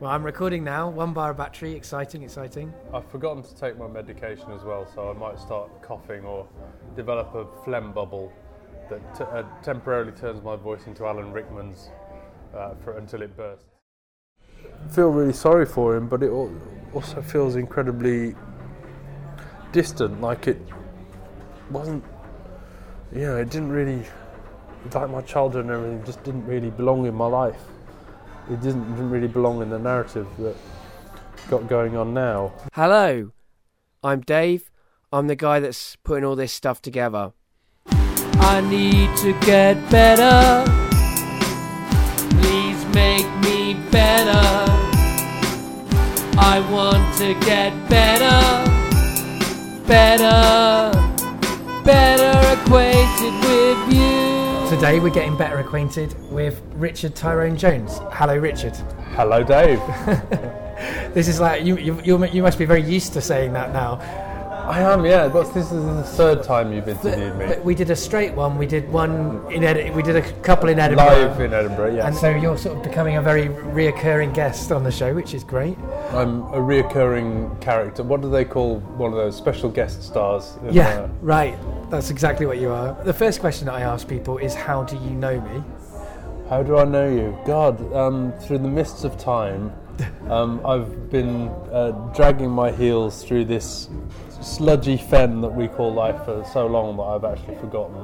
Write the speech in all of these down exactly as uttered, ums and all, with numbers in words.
Well, I'm recording now. One bar of battery. Exciting, exciting. I've forgotten to take my medication as well, so I might start coughing or develop a phlegm bubble that t- uh, temporarily turns my voice into Alan Rickman's uh, for, until it bursts. I feel really sorry for him, but it also feels incredibly distant. Like it wasn't, you know, it didn't really, like my childhood and everything, just didn't really belong in my life. It didn't, didn't really belong in the narrative that got going on now. Hello, I'm Dave. I'm the guy that's putting all this stuff together. I need to get better. Please make me better. I want to get better. Better. Better acquainted with you. Today we're getting better acquainted with Richard Tyrone Jones. Hello, Richard. Hello, Dave. This is like you, you. You must be very used to saying that now. I am, yeah. That's, this is the third time you've interviewed me. But we did a straight one. We did one in Edinburgh. We did a couple in Edinburgh. Live in Edinburgh, yeah. And so you're sort of becoming a very reoccurring guest on the show, which is great. I'm a reoccurring character. What do they call one of those special guest stars? Yeah, the... right. That's exactly what you are. The first question that I ask people is, how do you know me? How do I know you? God, um, through the mists of time, um, I've been uh, dragging my heels through this sludgy fen that we call life for so long that I've actually forgotten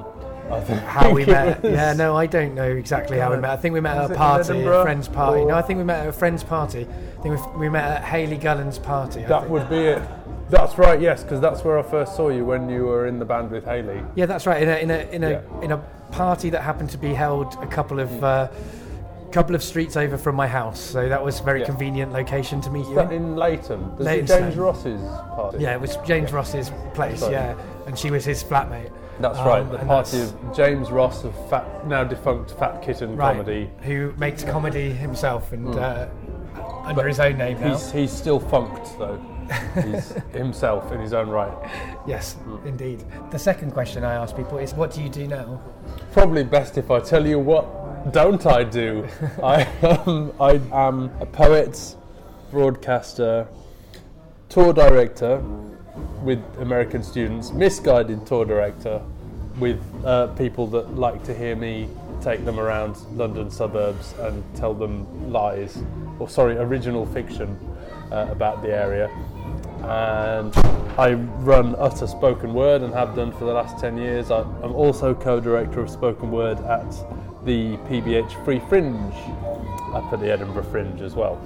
I think how we met. Yeah, no, I don't know exactly how we met. I think we met at a party, a friend's party. No, I think we met at a friend's party. I think we met at Haley Gullen's party. That would be it. That's right, yes, because that's where I first saw you when you were in the band with Haley. Yeah, that's right. In a in a in a yeah. in a party that happened to be held a couple of uh, couple of streets over from my house, so that was a very yeah. convenient location to meet you. But in Leighton, was it James Ross's party? Yeah, it was James yeah. Ross's place. Sorry. Yeah, and she was his flatmate. That's um, right, the party that's... of James Ross of fat, now defunct Fat Kitten right. comedy, who makes comedy himself and mm. uh, under but his own name now. He's, he's still funked though. He's himself in his own right. Yes, mm. indeed. The second question I ask people is, what do you do now? Probably best if I tell you what don't I do. I, um, I am a poet, broadcaster, tour director with American students, misguided tour director with uh, people that like to hear me take them around London suburbs and tell them lies, or sorry, original fiction uh, about the area. And I run Utter Spoken Word and have done for the last ten years. I, I'm also co-director of Spoken Word at the P B H Free Fringe, up at the Edinburgh Fringe as well.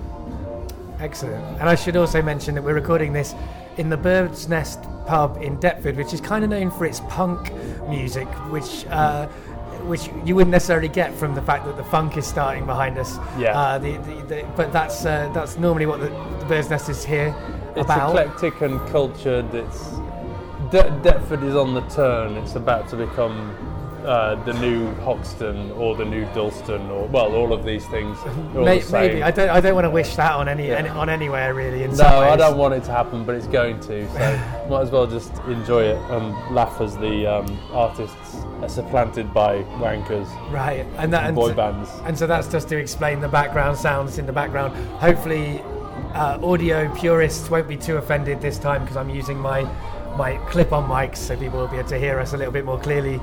Excellent. And I should also mention that we're recording this in the Bird's Nest pub in Deptford, which is kind of known for its punk music, which uh, which you wouldn't necessarily get from the fact that the funk is starting behind us. Yeah. Uh, the, the, the, but that's uh, that's normally what the, the Bird's Nest is here it's about. It's eclectic and cultured. It's De- Deptford is on the turn. It's about to become uh, the new Hoxton or the new Dulston, or well, all of these things. Maybe, the maybe I don't. I don't want to wish that on any, yeah. any on anywhere really. In no, some ways. I don't want it to happen, but it's going to. So might as well just enjoy it and laugh as the um, artists are supplanted by wankers, right? And, that, and boy so, bands. And so that's just to explain the background sounds in the background. Hopefully, uh, audio purists won't be too offended this time because I'm using my my clip-on mics, so people will be able to hear us a little bit more clearly.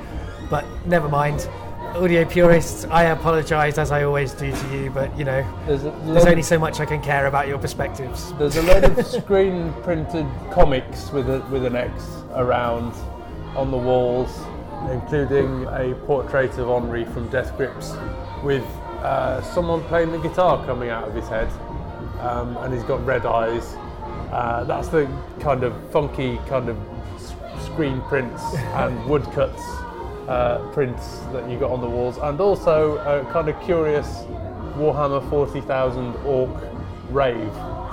But never mind, audio purists, I apologise as I always do to you, but you know, there's, there's only so much I can care about your perspectives. There's a load of screen printed comics with a, with an X around on the walls, including a portrait of Henri from Death Grips with uh, someone playing the guitar coming out of his head, um, and he's got red eyes. Uh, that's the kind of funky kind of screen prints and woodcuts. Uh, prints that you got on the walls, and also a kind of curious Warhammer forty thousand orc rave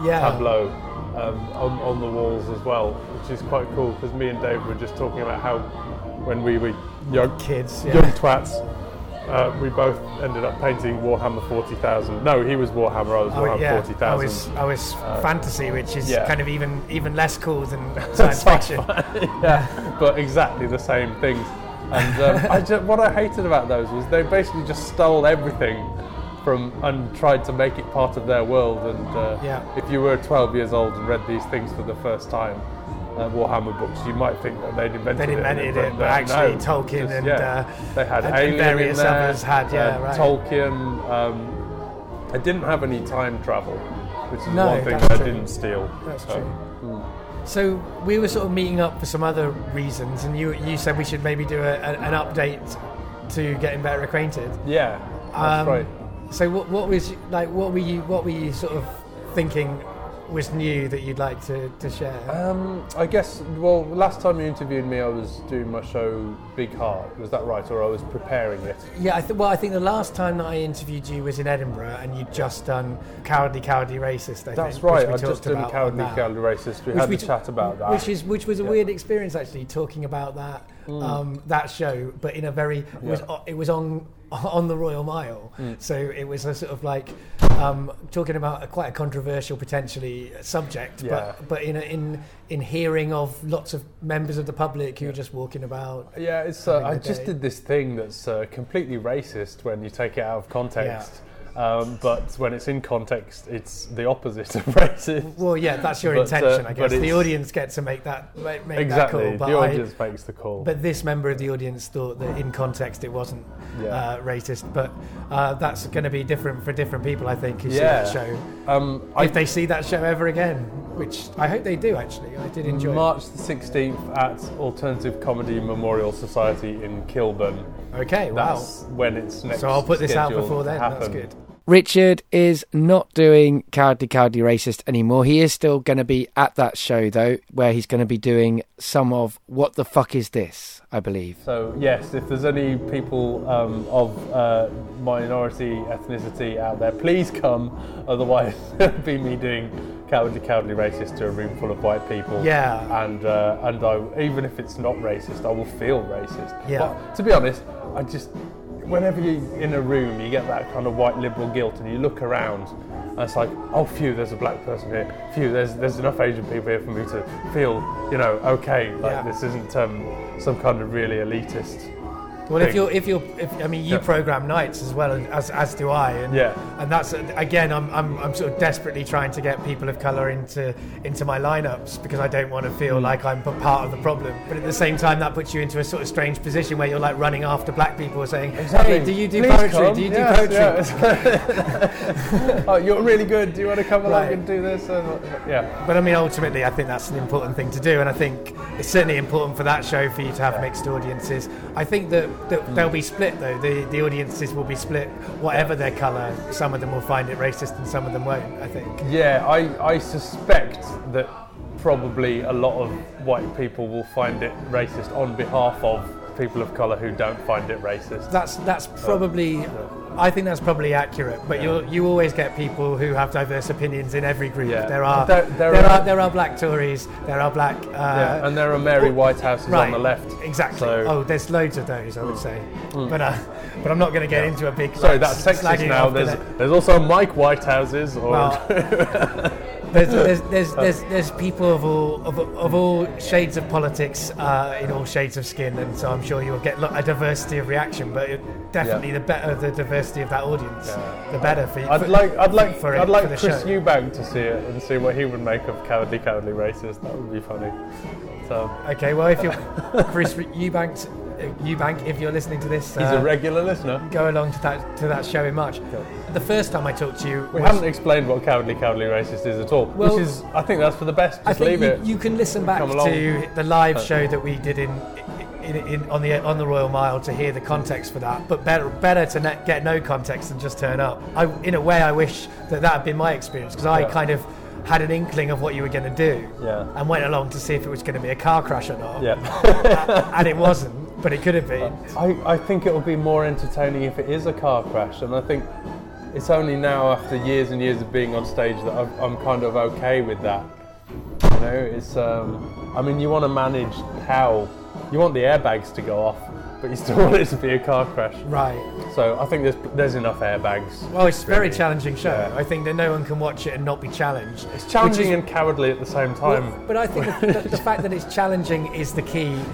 yeah. tableau um, on, on the walls as well, which is quite cool because me and Dave were just talking about how when we were young kids, yeah. young twats, uh, we both ended up painting Warhammer forty thousand. No, he was Warhammer, I was oh, Warhammer yeah. forty thousand. I was, I was uh, fantasy, which is yeah. kind of even, even less cool than science fiction. yeah, but exactly the same things. And um, I just, what I hated about those was they basically just stole everything from and tried to make it part of their world. And uh, yeah. if you were twelve years old and read these things for the first time, Uh, Warhammer books, you might think that they'd invented it. They'd invented it, but, it, but uh, actually no, Tolkien just, and yeah, uh, they had and Alien various in there, others had, yeah, uh, right. Tolkien. Um, I didn't have any time travel, which is no, one thing that I didn't steal. That's so. true. Mm. So we were sort of meeting up for some other reasons, and you you said we should maybe do a, a, an update to getting better acquainted. Yeah, that's um, right. So what what was like what were you what were you sort of thinking? Was new that you'd like to, to share? Um, I guess, well, last time you interviewed me, I was doing my show Big Heart, was that right? Or I was preparing it? Yeah, I th- well, I think the last time that I interviewed you was in Edinburgh, and you'd just done Cowardly, Cowardly, Racist, I That's think. That's right, I just did Cowardly, Cowardly, Racist. We which had we t- a chat about that. Which is which was a yeah. weird experience, actually, talking about that mm. um, that show, but in a very... Yeah. It, was, it was on... on the Royal Mile, mm. so it was a sort of like um, talking about a, quite a controversial potentially subject, yeah. but but in a, in in hearing of lots of members of the public who yeah. are just walking about. Yeah, it's uh, I just day. did this thing that's uh, completely racist when you take it out of context. Yeah. Um, but when it's in context, it's the opposite of racist. Well, yeah, that's your but, intention, uh, I guess. The audience gets to make that make, make exactly, that call. Exactly, the audience I, makes the call. But this member of the audience thought that in context it wasn't yeah. uh, racist. But uh, that's going to be different for different people, I think, who yeah. see that show. Um, if I, they see that show ever again, which I hope they do, actually. I did enjoy March it. the sixteenth at Alternative Comedy Memorial Society in Kilburn. Okay, that's wow. when it's next So I'll put this out before then, that's good. Richard is not doing Cowardly, Cowardly, Racist anymore. He is still going to be at that show, though, where he's going to be doing some of What the Fuck Is This, I believe. So, yes, if there's any people um, of uh, minority ethnicity out there, please come. Otherwise, it'll be me doing Cowardly, Cowardly, Racist to a room full of white people. Yeah. And uh, and I, even if it's not racist, I will feel racist. Yeah. But, to be honest, I just... Whenever you're in a room, you get that kind of white liberal guilt, and you look around, and it's like, oh, phew, there's a black person here. Phew, there's there's enough Asian people here for me to feel, you know, okay, like yeah. this isn't um, some kind of really elitist. Well, thing. if you're if you're, if, I mean, you yeah. program nights as well as as do I, and yeah. and that's again, I'm I'm I'm sort of desperately trying to get people of colour into into my lineups because I don't want to feel mm. like I'm part of the problem. But at the same time, that puts you into a sort of strange position where you're like running after black people, saying, exactly. "Hey, do you do Please poetry? Come. Do you do yes, poetry? Yes. Oh, you're really good. Do you want to come along right. and do this?" And, yeah. But I mean, ultimately, I think that's an important thing to do, and I think it's certainly important for that show for you to have yeah. mixed audiences. I think that. They'll be split though. The the audiences will be split, whatever their colour. Some of them will find it racist, and some of them won't. I think. Yeah, I, I suspect that probably a lot of white people will find it racist on behalf of people of colour who don't find it racist. That's that's probably. Um, I think that's probably accurate, but yeah. you you always get people who have diverse opinions in every group. Yeah. There are there, there, there are, are there are black Tories, there are black, uh, yeah. and there are Mary Whitehouses right. on the left. Exactly. So. Oh, there's loads of those, I would mm. say, mm. but uh, but I'm not going to get yeah. into a big. Like, Sorry, that's sexist now. There's it. there's also Mike Whitehouses or. Well, There's, there's there's there's there's people of all of, of all shades of politics, uh, in all shades of skin, and so I'm sure you'll get a diversity of reaction. But it, definitely, yeah. the better the diversity of that audience, yeah. the better for you. I'd for, like I'd like for it, I'd like for Chris show. Eubank to see it and see what he would make of Cowardly, Cowardly, Racist. That would be funny. So okay, well if you're Chris Eubank, Eubank, if you're listening to this, uh, he's a regular listener. Go along to that to that show in March. Okay. The first time I talked to you, we haven't explained what Cowardly, Cowardly, Racist is at all. Well, which is, I think that's for the best. Just I think leave you, it. You can listen back to the live show that we did in, in, in on the on the Royal Mile to hear the context for that. But better better to ne- get no context and just turn up. I, in a way, I wish that that had been my experience because I yeah. kind of. had an inkling of what you were going to do yeah. and went along to see if it was going to be a car crash or not yeah. and it wasn't, but it could have been. I, I think it will be more entertaining if it is a car crash, and I think it's only now after years and years of being on stage that I've, I'm kind of okay with that, you know. It's um, I mean, you want to manage how you want the airbags to go off, but you still want it to be a car crash. Right. So I think there's there's enough airbags. Well, it's a really. very challenging show. Yeah. I think that no one can watch it and not be challenged. It's challenging is, and cowardly at the same time. Well, but I think the, the fact that it's challenging is the key uh,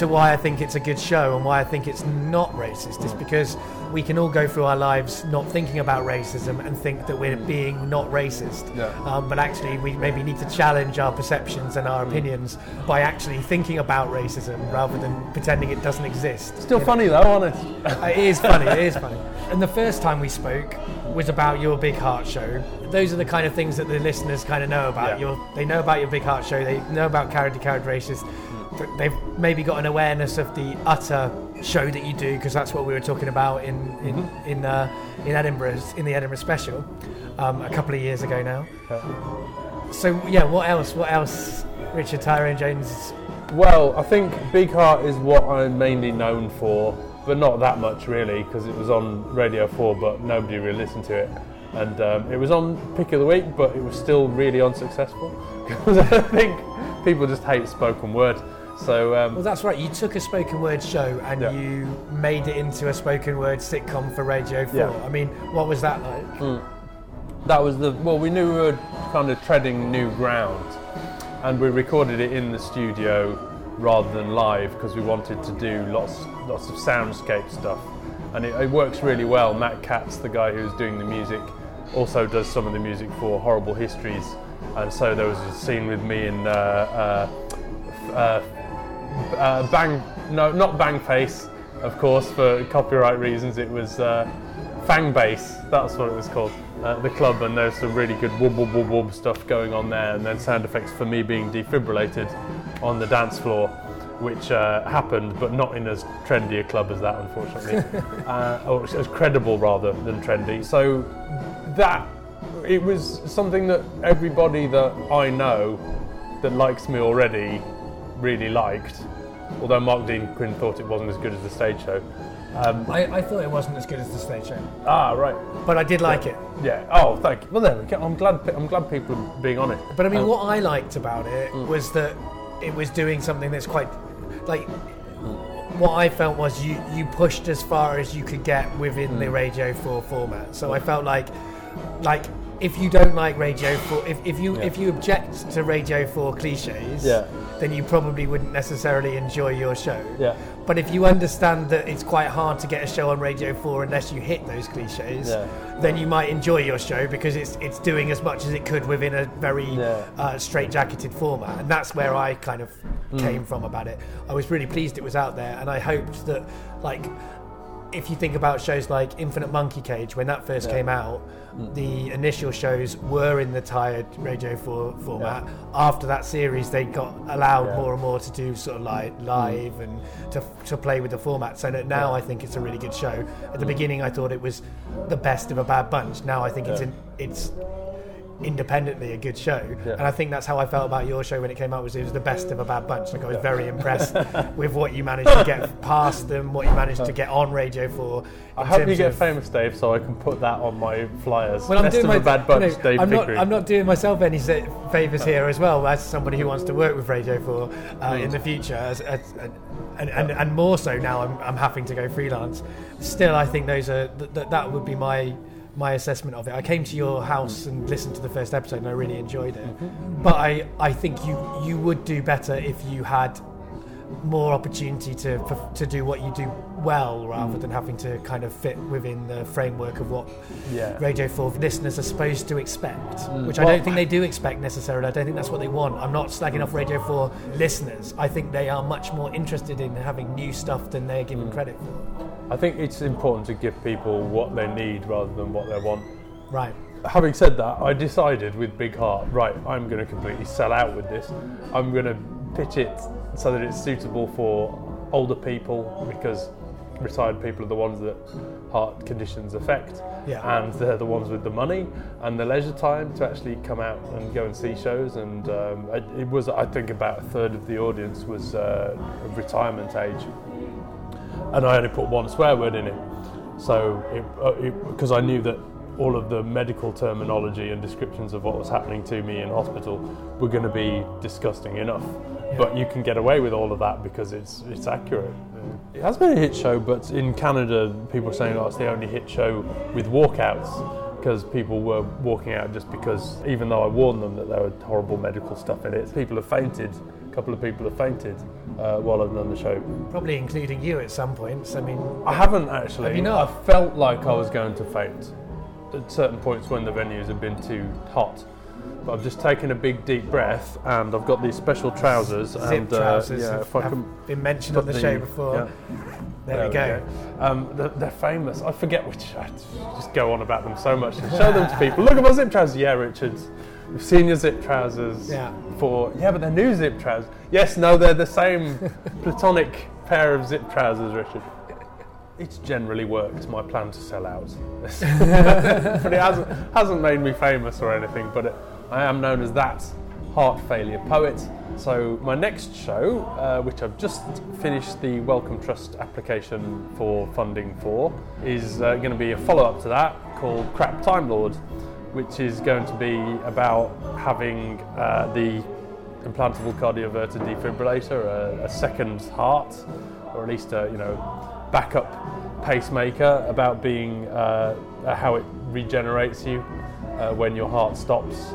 to why I think it's a good show and why I think it's not racist. It's because we can all go through our lives not thinking about racism and think that we're being not racist. Yeah. Um, but actually, we maybe need to challenge our perceptions and our opinions by actually thinking about racism rather than pretending it doesn't exist. Still funny though, aren't it? It is funny, it is funny. And the first time we spoke was about your Big Heart show. Those are the kind of things that the listeners kind of know about. Yeah. Your, they know about your Big Heart show, they know about Cowardly Coward Racist, but they've maybe got an awareness of the Utter show that you do, because that's what we were talking about in in mm-hmm. in, uh, in Edinburgh, in the Edinburgh special, um, a couple of years ago now. Okay. So yeah, what else? What else, Richard Tyrone Jones? Well, I think Big Heart is what I'm mainly known for, but not that much really, because it was on Radio four, but nobody really listened to it. And um, it was on Pick of the Week, but it was still really unsuccessful, because I think people just hate spoken word. So, um, well, that's right. You took a spoken word show and yeah. you made it into a spoken word sitcom for Radio four. Yeah. I mean, what was that like? Mm. That was the well. We knew we were kind of treading new ground, and we recorded it in the studio rather than live because we wanted to do lots, lots of soundscape stuff, and it, it works really well. Matt Katz, the guy who's doing the music, also does some of the music for Horrible Histories, and so there was a scene with me in. Uh, uh, uh, Uh, bang, no, not Bang Face, of course, for copyright reasons. It was uh, Fang Bass, that's what it was called, uh, the club, and there's some really good wub wub wub wub stuff going on there, and then sound effects for me being defibrillated on the dance floor, which uh, happened, but not in as trendy a club as that, unfortunately, uh, or as credible rather than trendy. So that, it was something that everybody that I know that likes me already really liked, although Mark Dean Quinn thought it wasn't as good as the stage show. Um, I, I thought it wasn't as good as the stage show. Ah, right. But I did like yeah. it. Yeah. Oh, thank you. Well, there we go. I'm glad, I'm glad people are being on it. But I mean, um, what I liked about it mm. was that it was doing something that's quite, like, what I felt was you, you pushed as far as you could get within mm. the Radio four format. So I felt like, like, if you don't like Radio four, if, if you yeah. if you object to Radio four cliches, yeah. then you probably wouldn't necessarily enjoy your show. Yeah. But if you understand that it's quite hard to get a show on Radio four unless you hit those cliches, yeah. then you might enjoy your show, because it's it's doing as much as it could within a very yeah. uh, straight-jacketed format. And that's where I kind of mm. came from about it. I was really pleased it was out there, and I hoped that, like, if you think about shows like Infinite Monkey Cage, when that first yeah. came out, mm. the initial shows were in the tired Radio four format. Yeah. After that series, they got allowed yeah. more and more to do sort of like live mm. and to to play with the format. So that now yeah. I think it's a really good show. At the mm. beginning, I thought it was the best of a bad bunch. Now I think yeah. it's in, it's independently a good show, yeah. and I think that's how I felt about your show when it came out. Was it was the best of a bad bunch. Like, I was yeah. very impressed with what you managed to get past them, what you managed to get on Radio four. I hope you get famous, Dave, so I can put that on my flyers. Well, best I'm doing of my, a bad bunch, you know, Dave I'm not, I'm not doing myself any favours here as well, as somebody who wants to work with Radio four uh, mm. in the future, as, as, as, and, and, and more so now. I'm, I'm having to go freelance. Still, I think those are th- th- that would be my. my assessment of it. I came to your house and listened to the first episode, and I really enjoyed it. Mm-hmm. But I, I think you, you would do better if you had more opportunity to to do what you do well, rather mm. than having to kind of fit within the framework of what yeah. Radio four listeners are supposed to expect, mm. which well, I don't think they do expect necessarily. I don't think that's what they want. I'm not slagging off Radio four listeners. I think they are much more interested in having new stuff than they're given mm. credit for. I think it's important to give people what they need rather than what they want. Right. Having said that, I decided with Big Heart, right, I'm going to completely sell out with this. I'm going to pitch it so that it's suitable for older people, because retired people are the ones that heart conditions affect, yeah. and they're the ones with the money and the leisure time to actually come out and go and see shows. And um, it was, I think, about a third of the audience was uh, of retirement age. And I only put one swear word in it, so because uh, I knew that all of the medical terminology and descriptions of what was happening to me in hospital were going to be disgusting enough. Yeah. But you can get away with all of that because it's it's accurate. Yeah. It has been a hit show, but in Canada, people are saying, oh, it's the only hit show with walkouts, because people were walking out just because, even though I warned them that there were horrible medical stuff in it, people have fainted a couple of people have fainted uh, while I've done the show. Probably including you at some points. I mean, I haven't actually. Have you not? I felt like I was going to faint at certain points when the venues have been too hot. But I've just taken a big deep breath, and I've got these special trousers. Zip and, uh, trousers. Yeah, if I can been mentioned on the, the show before. Yeah. There, there we go. go. Um, they're, they're famous. I forget which. I just go on about them so much. Show them to people. Look at my zip trousers. Yeah, Richard. We've seen your zip trousers yeah. before. Yeah, but they're new zip trousers. Yes, no, they're the same platonic pair of zip trousers, Richard. It's generally worked, my plan to sell out. But it hasn't, hasn't made me famous or anything, but it, I am known as that heart failure poet. So my next show, uh, which I've just finished the Wellcome Trust application for funding for, is uh, going to be a follow-up to that called Crap Time Lord, which is going to be about having uh, the implantable cardioverted defibrillator, a, a second heart, or at least a, you know, backup pacemaker, about being uh, how it regenerates you uh, when your heart stops.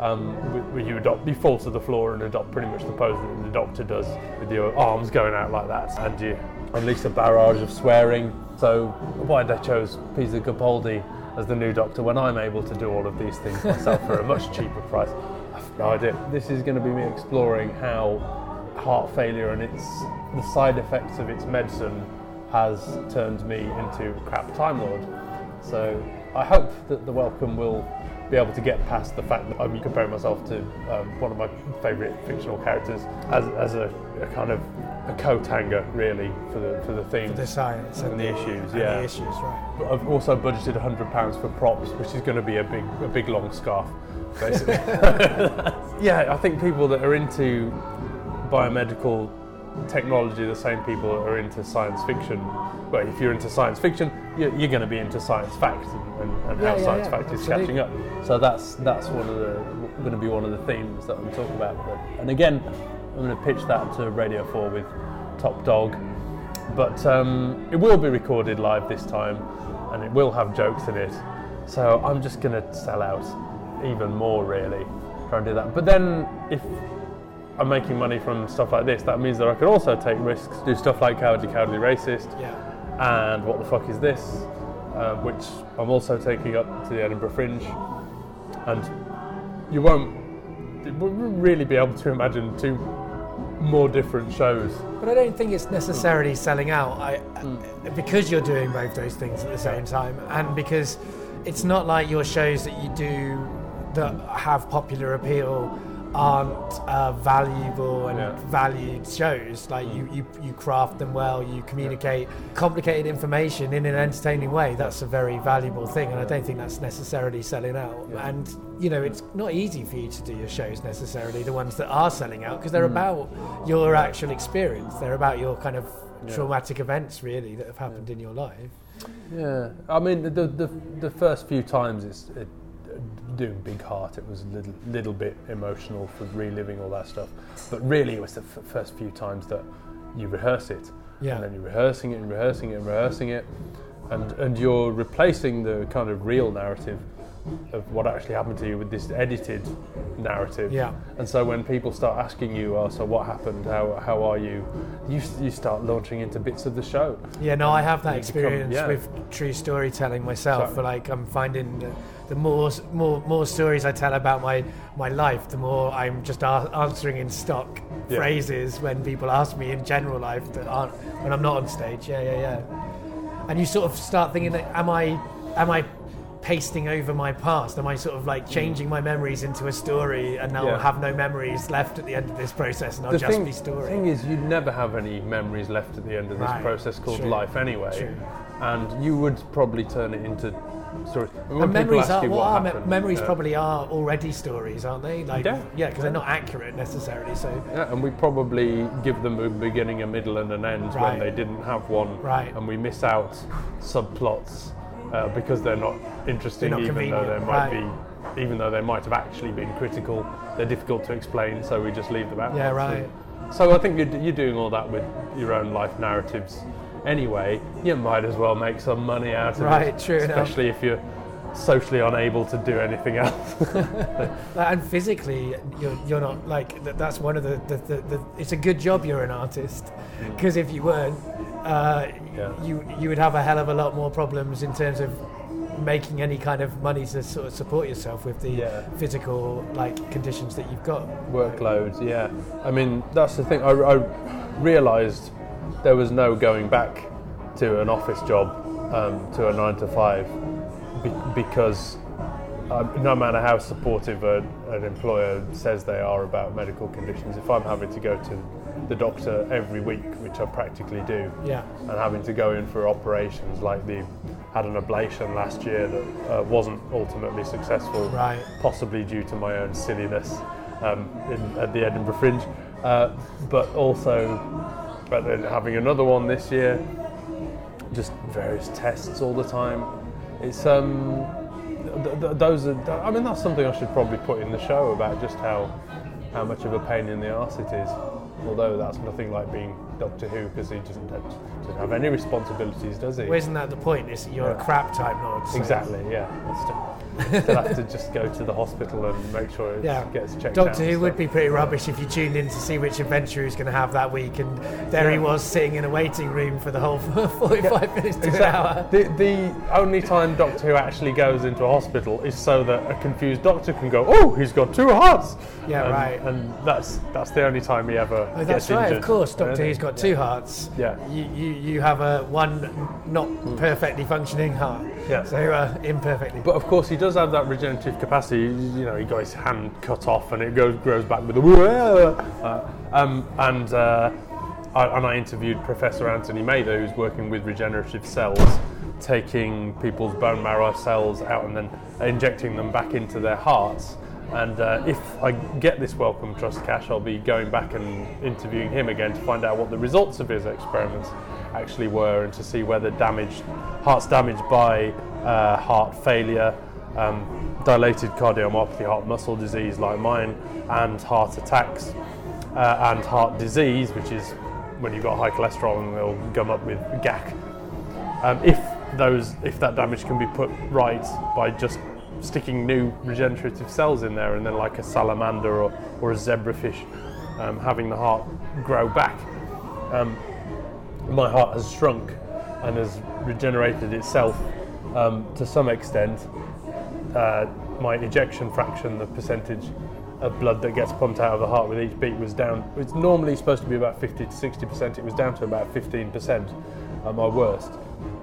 Um, where you adopt, you fall to the floor and adopt pretty much the pose that the doctor does, with your arms going out like that, and you unleash a barrage of swearing. So why did I chose Peter Capaldi as the new doctor when I'm able to do all of these things myself for a much cheaper price? I've no idea. This is going to be me exploring how heart failure and its the side effects of its medicine has turned me into Crap Time Lord. So I hope that the Welcome will be able to get past the fact that I'm comparing myself to um, one of my favourite fictional characters as as a, a kind of a coat hanger, really, for the for the theme, for the science and, and the issues. And yeah, the issues, right. But I've also budgeted one hundred pounds for props, which is going to be a big a big long scarf, basically. Yeah, I think people that are into biomedical technology, the same people that are into science fiction. Well, if you're into science fiction, you're, you're going to be into science fact and, and, and yeah, how yeah, science yeah, fact absolutely. is catching up. So that's that's one of the going to be one of the themes that I'm talking about. And again, I'm going to pitch that to Radio four with Top Dog. But um, it will be recorded live this time, and it will have jokes in it. So I'm just going to sell out even more, really, try and do that. But then if I'm making money from stuff like this, that means that I could also take risks, do stuff like Cowardly, Cowardly, Racist, yeah. and What the Fuck Is This, uh, which I'm also taking up to the Edinburgh Fringe. And you won't really be able to imagine two more different shows. But I don't think it's necessarily mm. selling out, I, mm. because you're doing both those things at the same time, and because it's not like your shows that you do that have popular appeal aren't uh, valuable and yeah. valued shows. Like you, you, you craft them well, you communicate yeah. complicated information in an entertaining way. That's a very valuable thing, and I don't think that's necessarily selling out. Yeah. And you know, it's not easy for you to do your shows necessarily, the ones that are selling out, because they're mm. about your actual experience. They're about your kind of yeah. traumatic events, really, that have happened yeah. in your life. Yeah, I mean, the the, the first few times it's. It, doing Big Heart, it was a little, little bit emotional for reliving all that stuff, but really it was the f- first few times that you rehearse it yeah. and then you're rehearsing it and rehearsing it and rehearsing it and, and you're replacing the kind of real narrative of what actually happened to you with this edited narrative yeah. and so when people start asking you, oh, so what happened, how how are you, you you start launching into bits of the show. Yeah, no, I have that experience become, yeah. with true storytelling myself, so, but like I'm finding that the more more more stories I tell about my, my life, the more I'm just a- answering in stock yeah. phrases when people ask me in general life that aren't, when I'm not on stage, yeah, yeah, yeah. And you sort of start thinking, like, am I am I pasting over my past? Am I sort of like changing my memories into a story, and now yeah. I'll have no memories left at the end of this process, and I'll the just thing, be story? The thing is, you'd never have any memories left at the end of this right. process called True. life anyway. True. And you would probably turn it into stories. And, and memories are, what are happened, me- memories uh, probably are already stories, aren't they? Like, yeah, because yeah, they're not accurate necessarily. So yeah, and we probably give them a beginning, a middle, and an end right. when they didn't have one, right? And we miss out subplots. Uh, because they're not interesting, they're not even though they might right. be, even though they might have actually been critical, they're difficult to explain, so we just leave them out. Yeah, right. So, so I think you're, you're doing all that with your own life narratives anyway. You might as well make some money out of right, it, true especially enough. if you're socially unable to do anything else. And physically, you're, you're not, like, that's one of the, the, the, the, it's a good job you're an artist, because if you weren't, uh, yeah. you you would have a hell of a lot more problems in terms of making any kind of money to sort of support yourself with the yeah. physical, like, conditions that you've got. Workloads, yeah. I mean, that's the thing, I, I realised there was no going back to an office job, um, to a nine to five, because uh, no matter how supportive a, an employer says they are about medical conditions, if I'm having to go to the doctor every week, which I practically do, yeah. and having to go in for operations, like the had an ablation last year that uh, wasn't ultimately successful, right. possibly due to my own silliness um, in, at the Edinburgh Fringe, uh, but also but then having another one this year, just various tests all the time. It's um, th- th- those are. Th- I mean, that's something I should probably put in the show about just how how much of a pain in the arse it is. Although that's nothing like being Doctor Who, because he doesn't have, doesn't have any responsibilities, does he? Well, isn't that the point? Is you're yeah. a crap time lord. So. Exactly. Yeah. Still, still have to just go to the hospital and make sure it yeah. gets checked. Doctor out Who would be pretty rubbish if you tuned in to see which adventure he was going to have that week, and there yeah. he was sitting in a waiting room for the whole forty-five yeah. minutes to exactly. an hour. The, the only time Doctor Who actually goes into a hospital is so that a confused doctor can go, "Oh, he's got two hearts." Yeah. Um, right. And that's that's the only time he ever. Oh, that's right, injured. Of course. Doctor Who's got yeah. two hearts. Yeah. You, you you have a one not perfectly functioning heart. Yeah. So uh, imperfectly. But of course, he does have that regenerative capacity. You know, he got his hand cut off and it goes grows back with a. Uh, um, and uh, I, and I interviewed Professor Anthony Mather, who's working with regenerative cells, taking people's bone marrow cells out and then injecting them back into their hearts. And uh, if I get this Wellcome Trust cash, I'll be going back and interviewing him again to find out what the results of his experiments actually were, and to see whether damaged, hearts damaged by uh, heart failure, um, dilated cardiomyopathy, heart muscle disease like mine, and heart attacks, uh, and heart disease, which is when you've got high cholesterol and they'll gum up with G A C. Um, if those, if that damage can be put right by just sticking new regenerative cells in there, and then like a salamander or, or a zebrafish, um, having the heart grow back. Um, my heart has shrunk and has regenerated itself um, to some extent. Uh, my ejection fraction, the percentage of blood that gets pumped out of the heart with each beat, was down. It's normally supposed to be about fifty to sixty percent. It was down to about fifteen percent at my worst,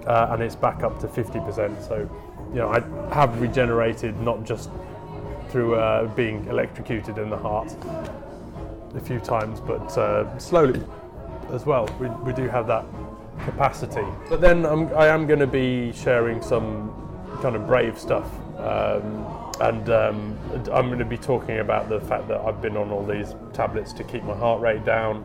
uh, and it's back up to fifty percent. So. You know, I have regenerated, not just through uh, being electrocuted in the heart a few times, but uh, slowly as well. We we do have that capacity. But then I'm, I am going to be sharing some kind of brave stuff, um, and um, I'm going to be talking about the fact that I've been on all these tablets to keep my heart rate down,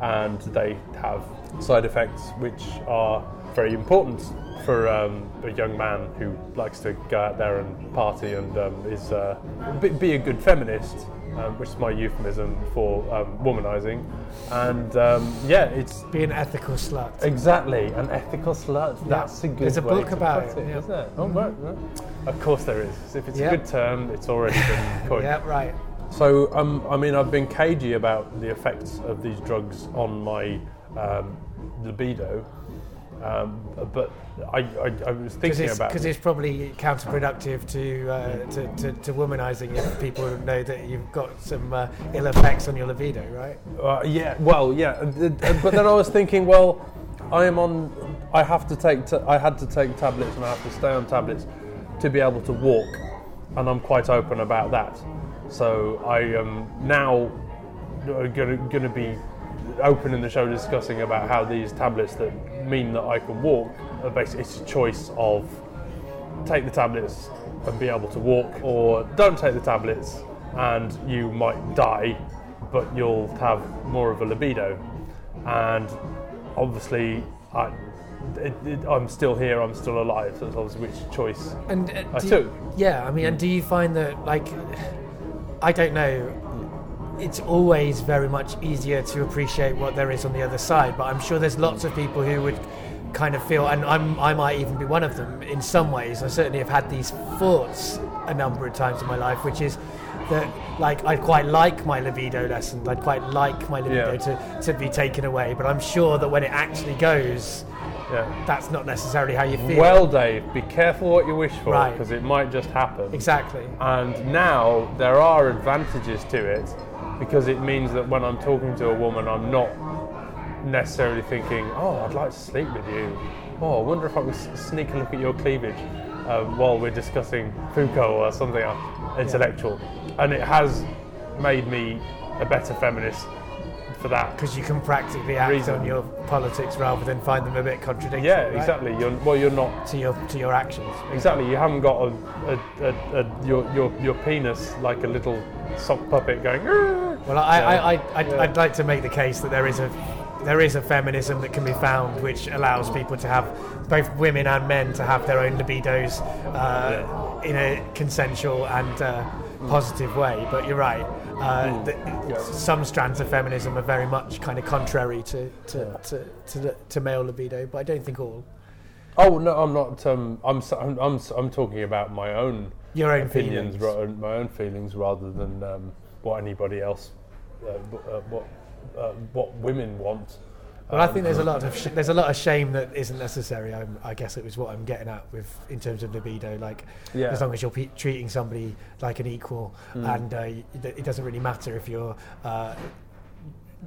and they have side effects which are very important for um, a young man who likes to go out there and party and um, is uh, be, be a good feminist, um, which is my euphemism for um, womanising. And um, yeah, it's... Be an ethical slut. Exactly, an ethical slut. Yeah. That's a good There's a way book to about put it, it yeah. isn't there? Oh, right, right. Of course there is. If it's yep. a good term, it's already been coined. Yeah, right. So, um, I mean, I've been cagey about the effects of these drugs on my um, libido. Um, but I, I, I was thinking about it. Because it's probably counterproductive to, uh, to, to, to womanising if people know that you've got some uh, ill effects on your libido, right? Uh, yeah, well, yeah. But then I was thinking, well, I am on, I have to take, t- I had to take tablets and I have to stay on tablets to be able to walk. And I'm quite open about that. So I am now going to be open in the show discussing about how these tablets that mean that I can walk, basically it's a choice of take the tablets and be able to walk, or don't take the tablets and you might die but you'll have more of a libido. And obviously I, it, it, I'm still here, I'm still alive, so it's obviously which choice and, uh, I took. You, yeah, I mean, and do you find that, like, I don't know, it's always very much easier to appreciate what there is on the other side, but I'm sure there's lots of people who would kind of feel, and I'm, I might even be one of them in some ways. I certainly have had these thoughts a number of times in my life, which is that, like, I'd quite like my libido lessened, I'd quite like my libido yeah. to, to be taken away, but I'm sure that when it actually goes, yeah. that's not necessarily how you feel. Well, Dave, be careful what you wish for, because right. it might just happen. Exactly. And now there are advantages to it, because it means that when I'm talking to a woman, I'm not necessarily thinking, oh, I'd like to sleep with you. Oh, I wonder if I could sneak a look at your cleavage uh, while we're discussing Foucault or something intellectual. Yeah. And it has made me a better feminist for that. Because you can practically act reason. on your politics rather than find them a bit contradictory. Yeah, right? exactly. You're, well, you're not to your to your actions. Exactly. You haven't got a, a, a, a your your your penis like a little sock puppet going. Well, I, no. I, I, I yeah. I'd like to make the case that there is a. There is a feminism that can be found which allows people to have, both women and men, to have their own libidos uh, yeah. in a consensual and uh, positive mm. way. But you're right, uh, the, yeah. some strands of feminism are very much kind of contrary to to, yeah. to, to, to, to male libido, but I don't think all. Oh no, I'm not. Um, I'm, I'm I'm I'm talking about my own your own opinions, feelings. my own feelings, rather than um, what anybody else. Uh, uh, what. Uh, what women want. Well, um, I think there's a lot of sh- there's a lot of shame that isn't necessary. I'm, I guess it was what I'm getting at with in terms of libido. Like, yeah. as long as you're pe- treating somebody like an equal, mm. and uh, it doesn't really matter if you're uh,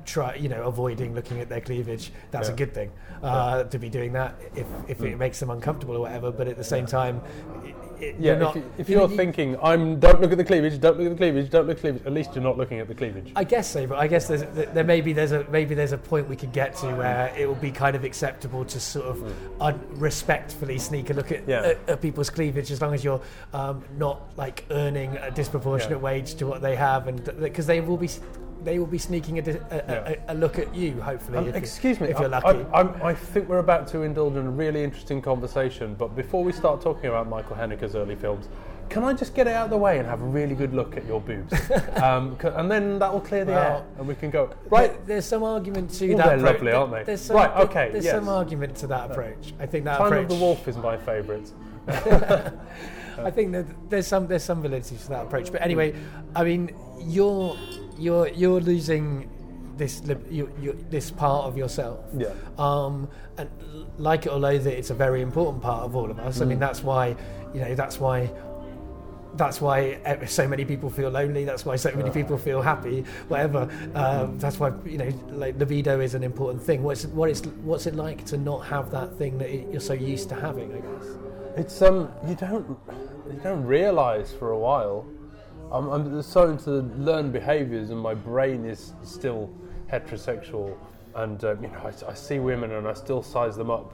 try you know avoiding looking at their cleavage. That's yeah. a good thing uh, yeah. to be doing that if if mm. it makes them uncomfortable or whatever. But at the same yeah. time, it, it, yeah. You're not, if, you, if you're you, thinking, I'm don't look at the cleavage, don't look at the cleavage, don't look at the cleavage. At least you're not looking at the cleavage. I guess so, but I guess there's, there maybe there's a maybe there's a point we could get to where it will be kind of acceptable to sort of mm. un- respectfully sneak a look at, yeah. at, at people's cleavage, as long as you're um, not like earning a disproportionate yeah. wage to what they have, and because they will be they will be sneaking a, a, yeah. a, a look at you, hopefully. Um, if excuse you, me, if you're I, lucky. I, I, I think we're about to indulge in a really interesting conversation, but before we start talking about Michael Haneke's early films, can I just get it out of the way and have a really good look at your boobs? um, and then that will clear the well, air and we can go, right? There, there's some argument to Ooh, that they're approach. Lovely, aren't they? There's some, right, okay, There's yes. some argument to that approach. I think that Time approach... Time of the Wolf is my favourite. I think that there's some there's some validity to that approach. But anyway, I mean, you're, you're, you're losing... This you, you, this part of yourself, yeah. Um, and like it or loathe it, it's a very important part of all of us. Mm. I mean, that's why, you know, that's why, that's why so many people feel lonely. That's why so many people feel happy. Whatever. Um, that's why, you know, like libido is an important thing. What's what it's what's it like to not have that thing that it, you're so used to having? I guess it's um you don't you don't realise for a while. I'm, I'm so into the learned behaviours, and my brain is still heterosexual, and um, you know I, I see women and I still size them up,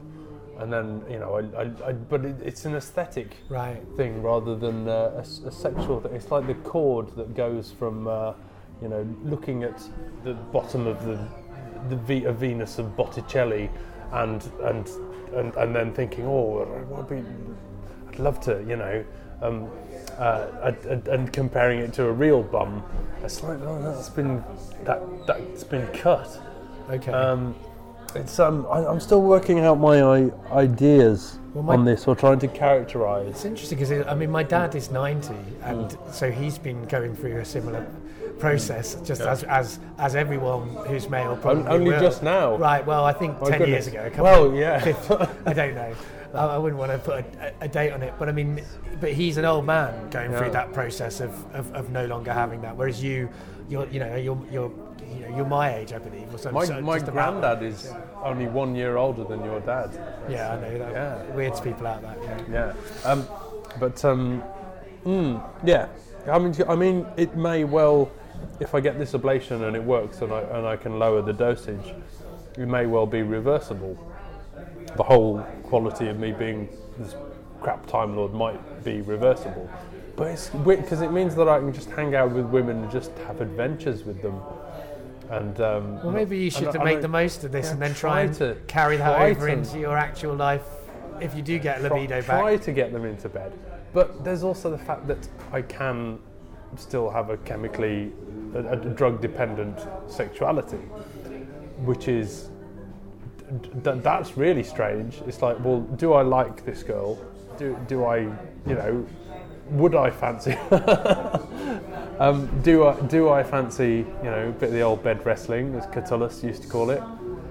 and then you know I, I, I but it, it's an aesthetic right. thing rather than uh, a, a sexual thing. It's like the cord that goes from uh, you know looking at the bottom of the the v- Venus of Botticelli, and and and and then thinking, oh, I'd, be, I'd love to, you know. Um, uh, and, and comparing it to a real bum, it's like oh, that's been that that's been cut. Okay. Um, it's um, I, I'm still working out my I- ideas well, my on this, or trying to characterise. It's interesting because it, I mean, my dad is ninety, and mm. so he's been going through a similar process, just yeah. as as as everyone who's male probably only will. Just now. Right. Well, I think oh, ten goodness. years ago. A couple well, of, yeah. fifty, I don't know. I wouldn't want to put a, a date on it, but I mean, but he's an old man going yeah. through that process of, of, of no longer having that. Whereas you, you're you know you're you're you know you're my age, I believe. Or something. My so my granddad is yeah. only one year older than your dad. Yeah, I know that yeah. weirds people out. That yeah. yeah. Um, but um, mm, yeah. I mean, I mean, it may well, if I get this ablation and it works, and I and I can lower the dosage, it may well be reversible. The whole quality of me being this crap time lord might be reversible, but it's weird because it means that I can just hang out with women and just have adventures with them. And um, well, maybe you should I, make I the most of this yeah, and then try, try and carry that over into your actual life if you do get libido try, back. Try to get them into bed, but there's also the fact that I can still have a chemically a, a drug dependent sexuality, which is. th- that's really strange. It's like, well, do I like this girl? Do do I, you know, would I fancy her? um, do I do I fancy, you know, a bit of the old bed wrestling, as Catullus used to call it?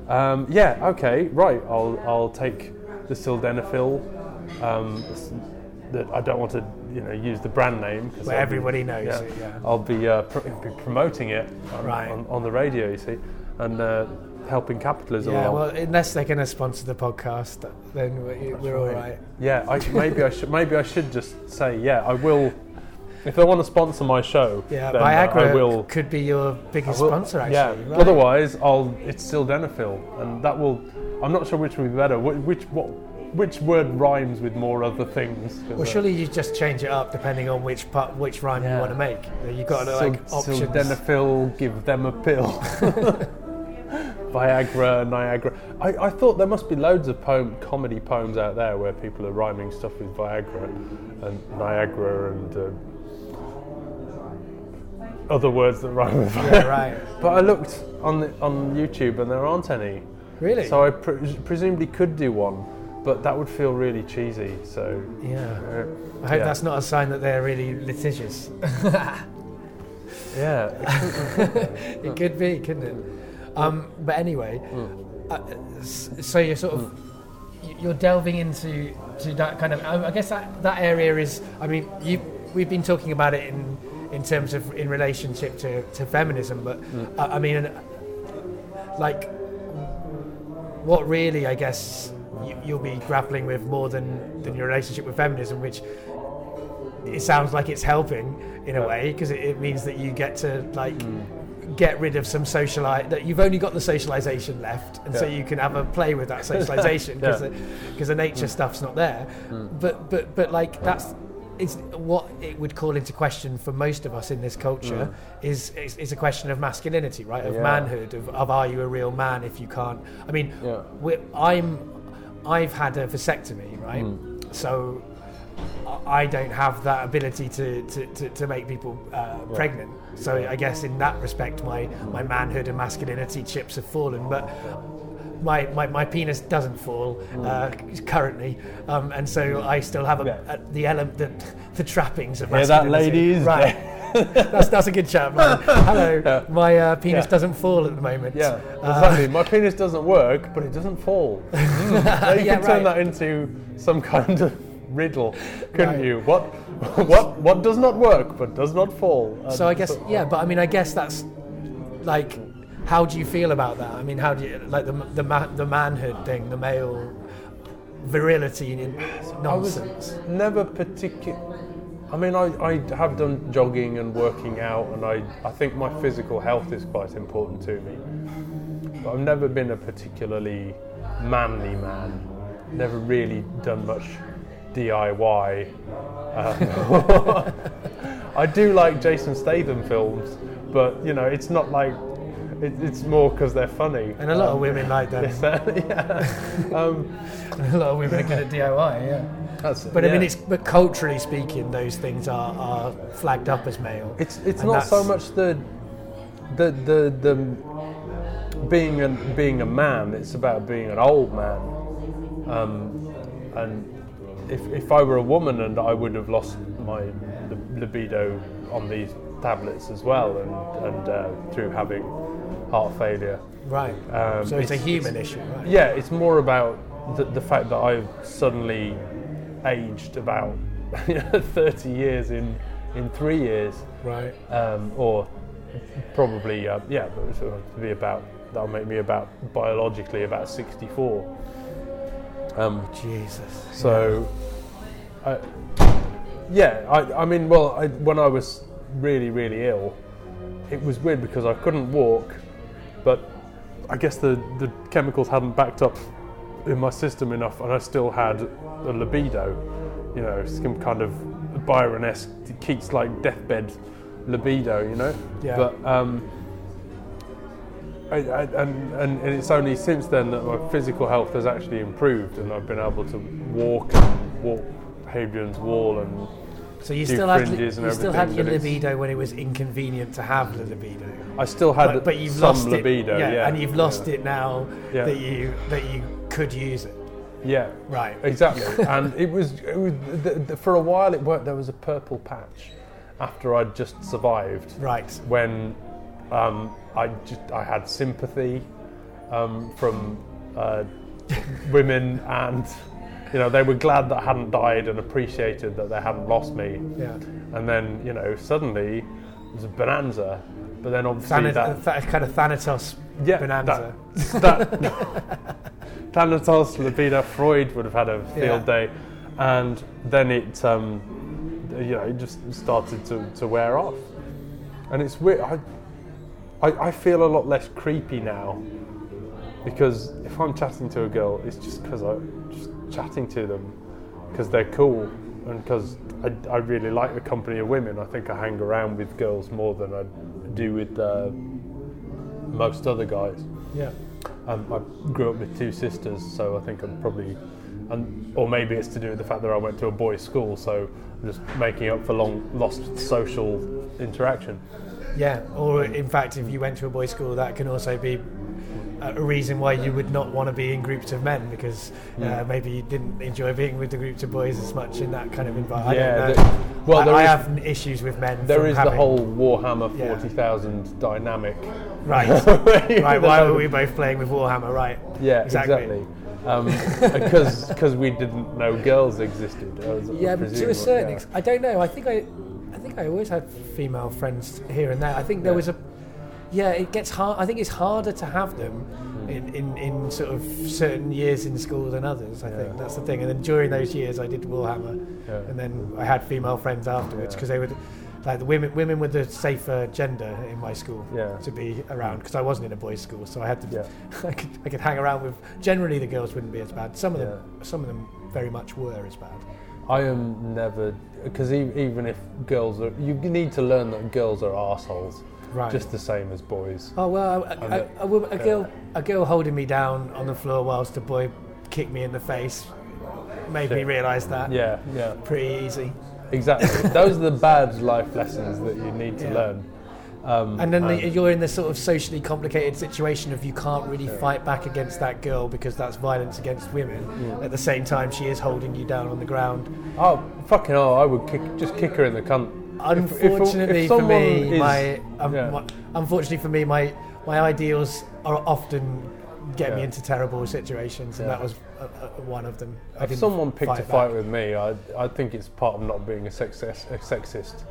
Um, yeah, okay, right. I'll I'll take the sildenafil. Um, that I don't want to, you know, use the brand name because well, everybody be, knows. Yeah, it, yeah. I'll be, uh, pr- be promoting it on, right. on, on the radio, you see, and uh, helping capitalism. Yeah, along. Well, unless they're going to sponsor the podcast, then we're, we're all right. Yeah, I, maybe I should. Maybe I should just say, yeah, I will. If they want to sponsor my show, yeah, then Viagra I will, could be your biggest will, sponsor. Actually, yeah. Right. Otherwise, I'll. It's sildenafil, and that will. I'm not sure which will be better. Which what. Which word rhymes with more other things? Well, surely you just change it up depending on which part, which rhyme yeah. you want to make. You've got to, like, S- options. Sildenafil, give them a pill. Viagra, Niagara. I, I thought there must be loads of poem, comedy poems out there where people are rhyming stuff with Viagra and Niagara and uh, other words that rhyme with Viagra. Yeah, right. But I looked on the, on YouTube and there aren't any. Really? So I pre- presumably could do one. But that would feel really cheesy, so... Yeah. Uh, I hope yeah. that's not a sign that they're really litigious. yeah. It could be, couldn't it? Um, but anyway, mm. uh, so you're sort of... Mm. You're delving into to that kind of... I guess that, that area is... I mean, you we've been talking about it in, in terms of... in relationship to, to feminism, but, mm. uh, I mean, like, what really, I guess... you'll be grappling with more than, than your relationship with feminism, which it sounds like it's helping in a way, because it, it means that you get to, like, mm. get rid of some socialite that you've only got the socialization left, and yeah. so you can have a play with that socialization because yeah. the, the nature mm. stuff's not there. Mm. But, but, but like, that's it's what it would call into question for most of us in this culture mm. is, is is a question of masculinity, right? Of yeah. manhood, of, of are you a real man if you can't... I mean, yeah. we're, I'm... I've had a vasectomy, right? Mm. So I don't have that ability to, to, to, to make people uh, yeah. pregnant. So I guess in that respect, my, my manhood and masculinity chips have fallen, but my, my, my penis doesn't fall uh, currently. Um, and so I still have a, yeah. a, the, ele- the the trappings of masculinity. Yeah, that ladies. Right. that's that's a good chat, man. Hello, yeah. my uh, penis yeah. doesn't fall at the moment. Yeah, exactly. Uh, my penis doesn't work, but it doesn't fall. Mm. So you yeah, could turn right. that into some kind of riddle, couldn't right. you? What what what does not work but does not fall? And so I guess so, yeah, but I mean I guess that's like, how do you feel about that? I mean, how do you like the the ma- the manhood thing, the male virility in nonsense? I was never particular. I mean, I, I have done jogging and working out, and I, I think my physical health is quite important to me. But I've never been a particularly manly man. Never really done much D I Y. Um, I do like Jason Statham films, but, you know, it's not like... It, it's more because they're funny. And a lot um, of women like them. yeah. um, and a lot of women are good at D I Y, yeah. That's it, but yeah. I mean, it's but culturally speaking, those things are, are flagged up as male. It's it's and not so much the the the, the being a, being a man. It's about being an old man. Um, and if if I were a woman, and I would have lost my libido on these tablets as well, and and uh, through having heart failure. Right. Um, so it's, it's a human it's, issue. Right? Yeah. It's more about the, the fact that I've suddenly aged about thirty years in in three years, right? Um, or probably, uh, yeah, but it'll be about that'll make me about biologically about sixty-four. Um, Jesus. So, yeah, I, yeah, I, I mean, well, I, when I was really, really ill, it was weird because I couldn't walk, but I guess the the chemicals hadn't backed up in my system enough, and I still had a libido, you know, some kind of Byron-esque, Keats-like deathbed libido, you know. Yeah. But um, I, I, and, and and it's only since then that my physical health has actually improved, and I've been able to walk and walk Hadrian's Wall and So you still had li- you still had your libido when it was inconvenient to have the libido. I still had, but, but you've some lost libido, it, yeah, yeah, and you've lost yeah. it now yeah. that you that you could use it. Yeah, right, exactly. And it was it was the, the, for a while it worked. There was a purple patch after I'd just survived. Right. When um, I just I had sympathy um, from uh, women and. You know, they were glad that I hadn't died and appreciated that they hadn't lost me. Yeah. And then, you know, suddenly it was a bonanza, but then obviously Thanos, that... that kind of Thanatos yeah, bonanza. That, that, Thanatos, libido, Freud would have had a field yeah. day. And then it, um, you know, it just started to, to wear off. And it's weird. I, I I feel a lot less creepy now because if I'm chatting to a girl, it's just because I... just chatting to them because they're cool and because I, I really like the company of women. I think I hang around with girls more than I do with uh, most other guys. Yeah. Um, I grew up with two sisters, so I think I'm probably, and or maybe it's to do with the fact that I went to a boys' school, so I'm just making up for long lost social interaction. Yeah, or in fact, if you went to a boys' school, that can also be a reason why you would not want to be in groups of men because uh, maybe you didn't enjoy being with the groups of boys as much in that kind of environment. Yeah, I don't know. The, well, I, I is, have issues with men. There is having, the whole Warhammer forty thousand yeah. dynamic. Right. right. Why were we both playing with Warhammer? Right. Yeah. Exactly. Because exactly. um, we didn't know girls existed. Was, yeah, but to a certain yeah. extent, I don't know. I think I, I think I always had female friends here and there. I think there yeah. was a. Yeah, it gets hard. I think it's harder to have them in, in, in sort of certain years in school than others. I yeah. think that's the thing. And then during those years, I did Warhammer, yeah. and then I had female friends afterwards because yeah. they would, like the women. Women were the safer gender in my school yeah. to be around because I wasn't in a boys' school, so I had to. Yeah. I could I could hang around with. Generally, the girls wouldn't be as bad. Some of yeah. them, some of them, very much were as bad. I am never because even if girls are, you need to learn that girls are arseholes. Right. Just the same as boys. Oh well, a, a, a, a, a girl, a girl holding me down on the floor whilst a boy kicked me in the face made Shit. me realise that. Yeah, yeah. Pretty easy. Exactly. Those are the bad life lessons that you need to yeah. learn. Um, and then and the, you're in this sort of socially complicated situation of you can't really yeah. fight back against that girl because that's violence against women. Yeah. At the same time, she is holding you down on the ground. Oh fucking hell! I would kick, just kick her in the cunt. Unfortunately if, if, if for me, is, my, um, yeah. my unfortunately for me, my my ideals are often get yeah. me into terrible situations, and yeah. that was a, a, one of them. I if someone picked fight a fight back. with me, I I think it's part of not being a sexist, a sexist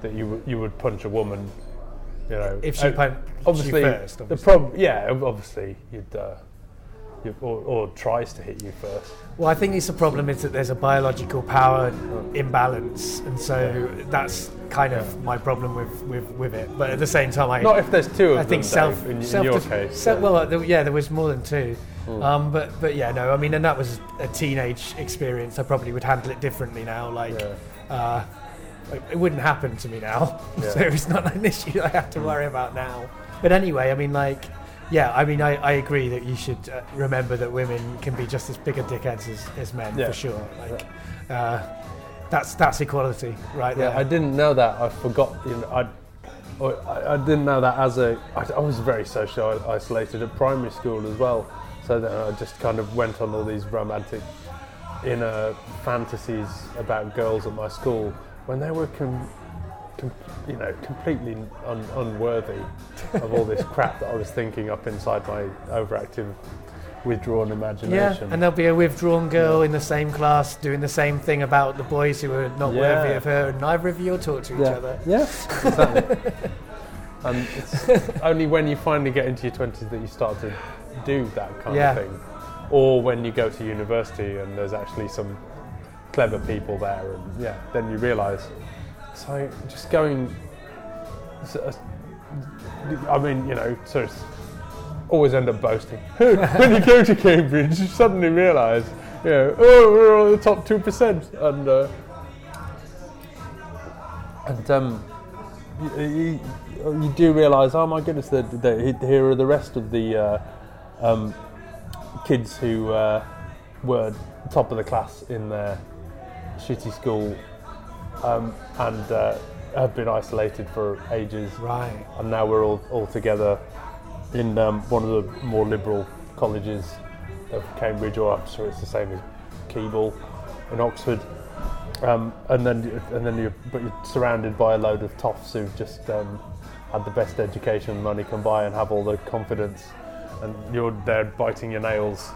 that you w- you would punch a woman, you know. If she punched you first, obviously. The prob- yeah, obviously you'd. Uh, Or, or tries to hit you first. Well, I think it's the problem is that there's a biological power imbalance, and so yeah. that's kind of yeah. my problem with, with, with it. But at the same time, I not if there's two of I them. I think self, Dave, in, self in your def- case. Self, yeah. Well, yeah, there was more than two. Mm. Um, but but yeah, no, I mean, and that was a teenage experience. I probably would handle it differently now. Like, yeah. uh, it wouldn't happen to me now, yeah. so it's not an issue I have to mm. worry about now. But anyway, I mean, like. Yeah, I mean, I, I agree that you should uh, remember that women can be just as big a dickheads as, as men, yeah. for sure. Like, uh, that's that's equality, right yeah, there. I didn't know that. I forgot. You know, I, I I didn't know that as a. I, I was very socially isolated at primary school as well. So then I just kind of went on all these romantic inner fantasies about girls at my school when they were. Com- Com- you know, completely un- unworthy of all this crap that I was thinking up inside my overactive, withdrawn imagination. Yeah, and there'll be a withdrawn girl yeah. in the same class doing the same thing about the boys who are not yeah. worthy of her, and neither of you will talk to each yeah. other. Yeah, exactly. And it's only when you finally get into your twenties that you start to do that kind yeah. of thing. Or when you go to university and there's actually some clever people there, and yeah, then you realise... So just going, I mean, you know, so it's always end up boasting. When you go to Cambridge, you suddenly realise, you know, oh, we're on the top two percent, and uh, and um, you, you, you do realise, oh my goodness, that here are the rest of the uh, um, kids who uh, were top of the class in their shitty school. um, and uh, have been isolated for ages. Right. And now we're all, all together in um, one of the more liberal colleges of Cambridge, or I'm sure it's the same as Keble in Oxford. Um, and then, and then you're, but you're surrounded by a load of toffs who've just um, had the best education money can buy and have all the confidence, and you're there biting your nails,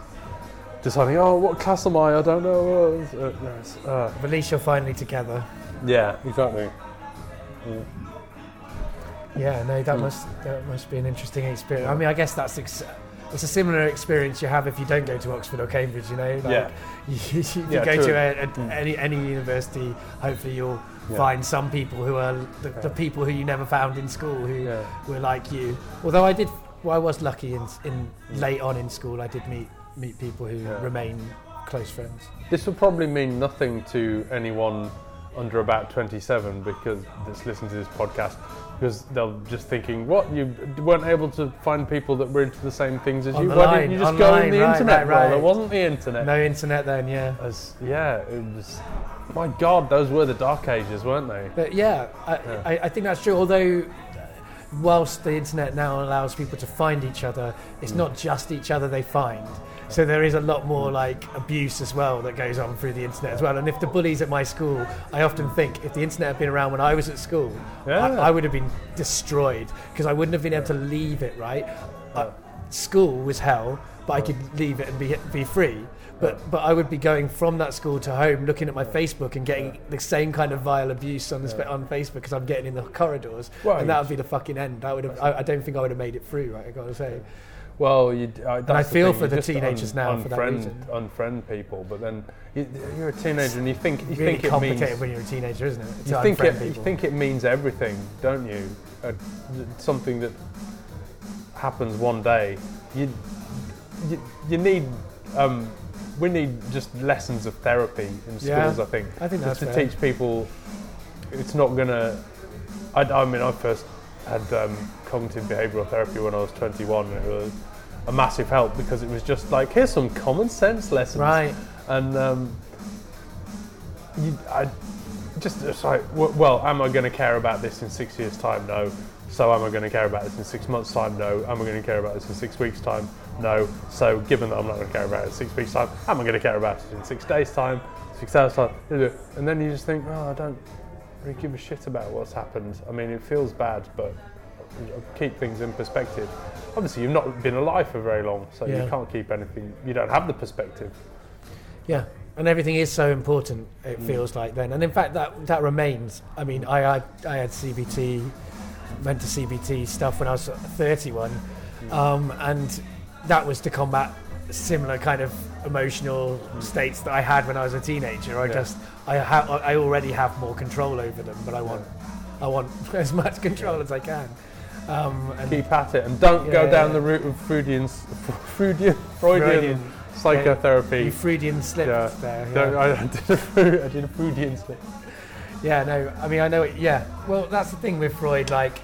deciding, oh, what class am I? I don't know. Uh, no, uh, at least you're finally together. Yeah, exactly. Yeah, yeah no, that mm. must that must be an interesting experience. I mean, I guess that's. Ex- It's a similar experience you have if you don't go to Oxford or Cambridge, you know. Like yeah. You, you yeah, go true. to a, a, mm. any any university, hopefully you'll yeah. find some people who are the, yeah. the people who you never found in school who yeah. were like you. Although I did, well, I was lucky in, in mm. late on in school, I did meet meet people who yeah. remain close friends. This will probably mean nothing to anyone under about twenty-seven because that's listening to this podcast, because they're just thinking, what, you weren't able to find people that were into the same things as on you? Why line, didn't you just go line, on the right, internet? Right, right. Well, there wasn't the internet. No internet then, yeah. As, yeah, it was... My God, those were the dark ages, weren't they? But yeah, I, yeah. I, I think that's true, although whilst the internet now allows people to find each other, it's mm. not just each other they find. So there is a lot more like abuse as well that goes on through the internet as well. And if the bullies at my school, I often think if the internet had been around when I was at school, yeah. I, I would have been destroyed because I wouldn't have been able to leave it, right? Uh, school was hell, but I could leave it and be be free. But but I would be going from that school to home, looking at my Facebook and getting yeah. the same kind of vile abuse on the spe- on Facebook because I'm getting in the corridors, well, and that would be the fucking end. I would have. I, I don't think I would have made it through. Right, I gotta say. Well, you, uh, and I feel for the teenagers un, now unfriend, for that reason. Unfriend people, but then you, you're a teenager and you think you really think it complicated means, when you're a teenager, isn't it? To you think it, you think it means everything, don't you? Uh, something that happens one day. You you, you need. Um, We need just lessons of therapy in schools, yeah, I think. I think that's just to fair. Teach people, it's not going to... I mean, I first had um, cognitive behavioural therapy when I was twenty-one, and it was a massive help because it was just like, here's some common sense lessons. Right. And um, you, I just, it's like, well, am I going to care about this in six years' time? No. So am I going to care about this in six months' time? No. Am I going to care about this in six weeks' time? No. So given that I'm not going to care about it in six weeks' time, am I going to care about it in six days' time, six hours' time? And then you just think, oh, I don't really give a shit about what's happened. I mean, it feels bad, but keep things in perspective. Obviously, you've not been alive for very long, so yeah. you can't keep anything. You don't have the perspective. Yeah. And everything is so important, it mm. feels like then. And in fact, that that remains. I mean, I I, I had C B T... went to C B T stuff when I was thirty-one, um, and that was to combat similar kind of emotional states that I had when I was a teenager. I yeah. just, I ha- I already have more control over them, but I want, yeah. I want as much control yeah. as I can. Um, and keep at it, and don't yeah, go down yeah. the route of Freudian, Freudian, Freudian, Freudian psychotherapy. Yeah, you Freudian slipped yeah. there. Yeah. No, I, did a, I did a Freudian slip. Yeah, no, I mean, I know it, yeah. Well, that's the thing with Freud, like,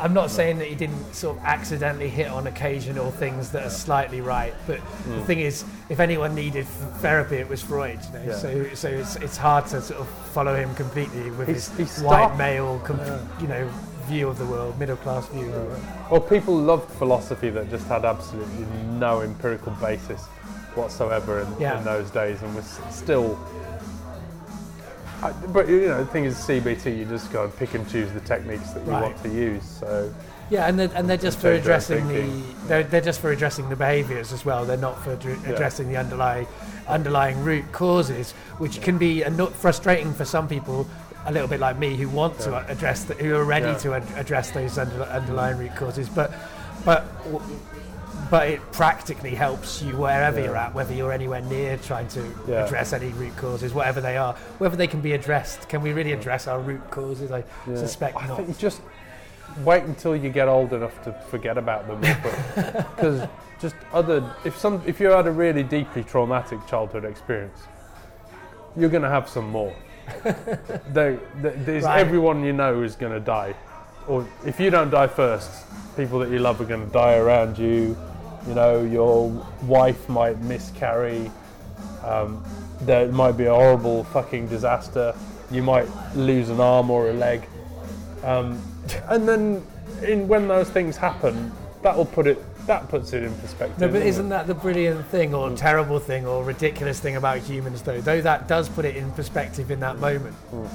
I'm not saying that he didn't sort of accidentally hit on occasional things that are slightly right, but mm. the thing is, if anyone needed therapy, it was Freud, you know, yeah. so so it's it's hard to sort of follow him completely with he's, his he's white, male, com- yeah. you know, view of the world, middle-class view yeah. of the world. Well, people loved philosophy that just had absolutely no empirical basis whatsoever in, yeah. in those days and was still... I, but you know, the thing is, C B T, you just go and pick and choose the techniques that you right. want to use. So yeah, and they're, and they're just for addressing the they're, they're just for addressing the behaviours as well. They're not for dr- addressing yeah. the underlying underlying root causes, which yeah. can be a not frustrating for some people. A little bit like me, who want yeah. to address the, who are ready yeah. to ad- address those under, underlying root causes, but but. W- But it practically helps you wherever yeah. you're at, whether you're anywhere near trying to yeah. address any root causes, whatever they are, whether they can be addressed. Can we really address our root causes? I yeah. suspect I not. I think just wait until you get old enough to forget about them, because just other if some if you had a really deeply traumatic childhood experience, you're going to have some more. they, they, there's right. everyone you know is going to die, or if you don't die first, people that you love are going to die around you. You know, your wife might miscarry. Um, there might be a horrible fucking disaster. you might lose an arm or a leg. Um, and then in when those things happen, that will put it that puts it in perspective. No, but isn't it? That the brilliant thing or terrible thing or ridiculous thing about humans, though? Though that does put it in perspective in that moment, mm.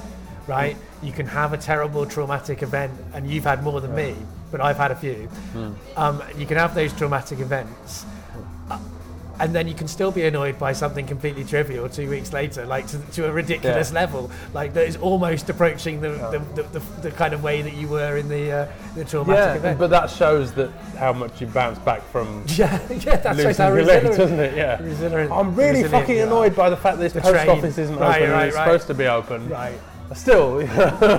right? Mm. You can have a terrible traumatic event, and you've had more than yeah. me, but I've had a few. Mm. Um, you can have those traumatic events. And then you can still be annoyed by something completely trivial two weeks later, like to, to a ridiculous yeah. level, like that is almost approaching the, yeah. the, the, the, the kind of way that you were in the uh, the traumatic yeah, event. But that shows that how much you bounce back from yeah, yeah, that losing shows how your legs, doesn't it? Yeah, resilient, I'm really fucking annoyed yeah. by the fact that this the post train. office isn't right, open. Right, and it's right. supposed to be open. Right. Still,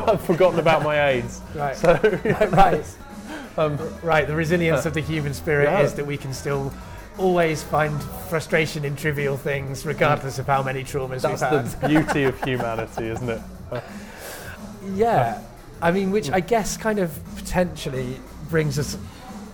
I've forgotten about my AIDS. Right. So, right. Right. Um, right. The resilience uh, of the human spirit yeah. is that we can still. Always find frustration in trivial things, regardless of how many traumas That's we've had. That's the beauty of humanity, isn't it? Yeah, I mean, which I guess kind of potentially brings us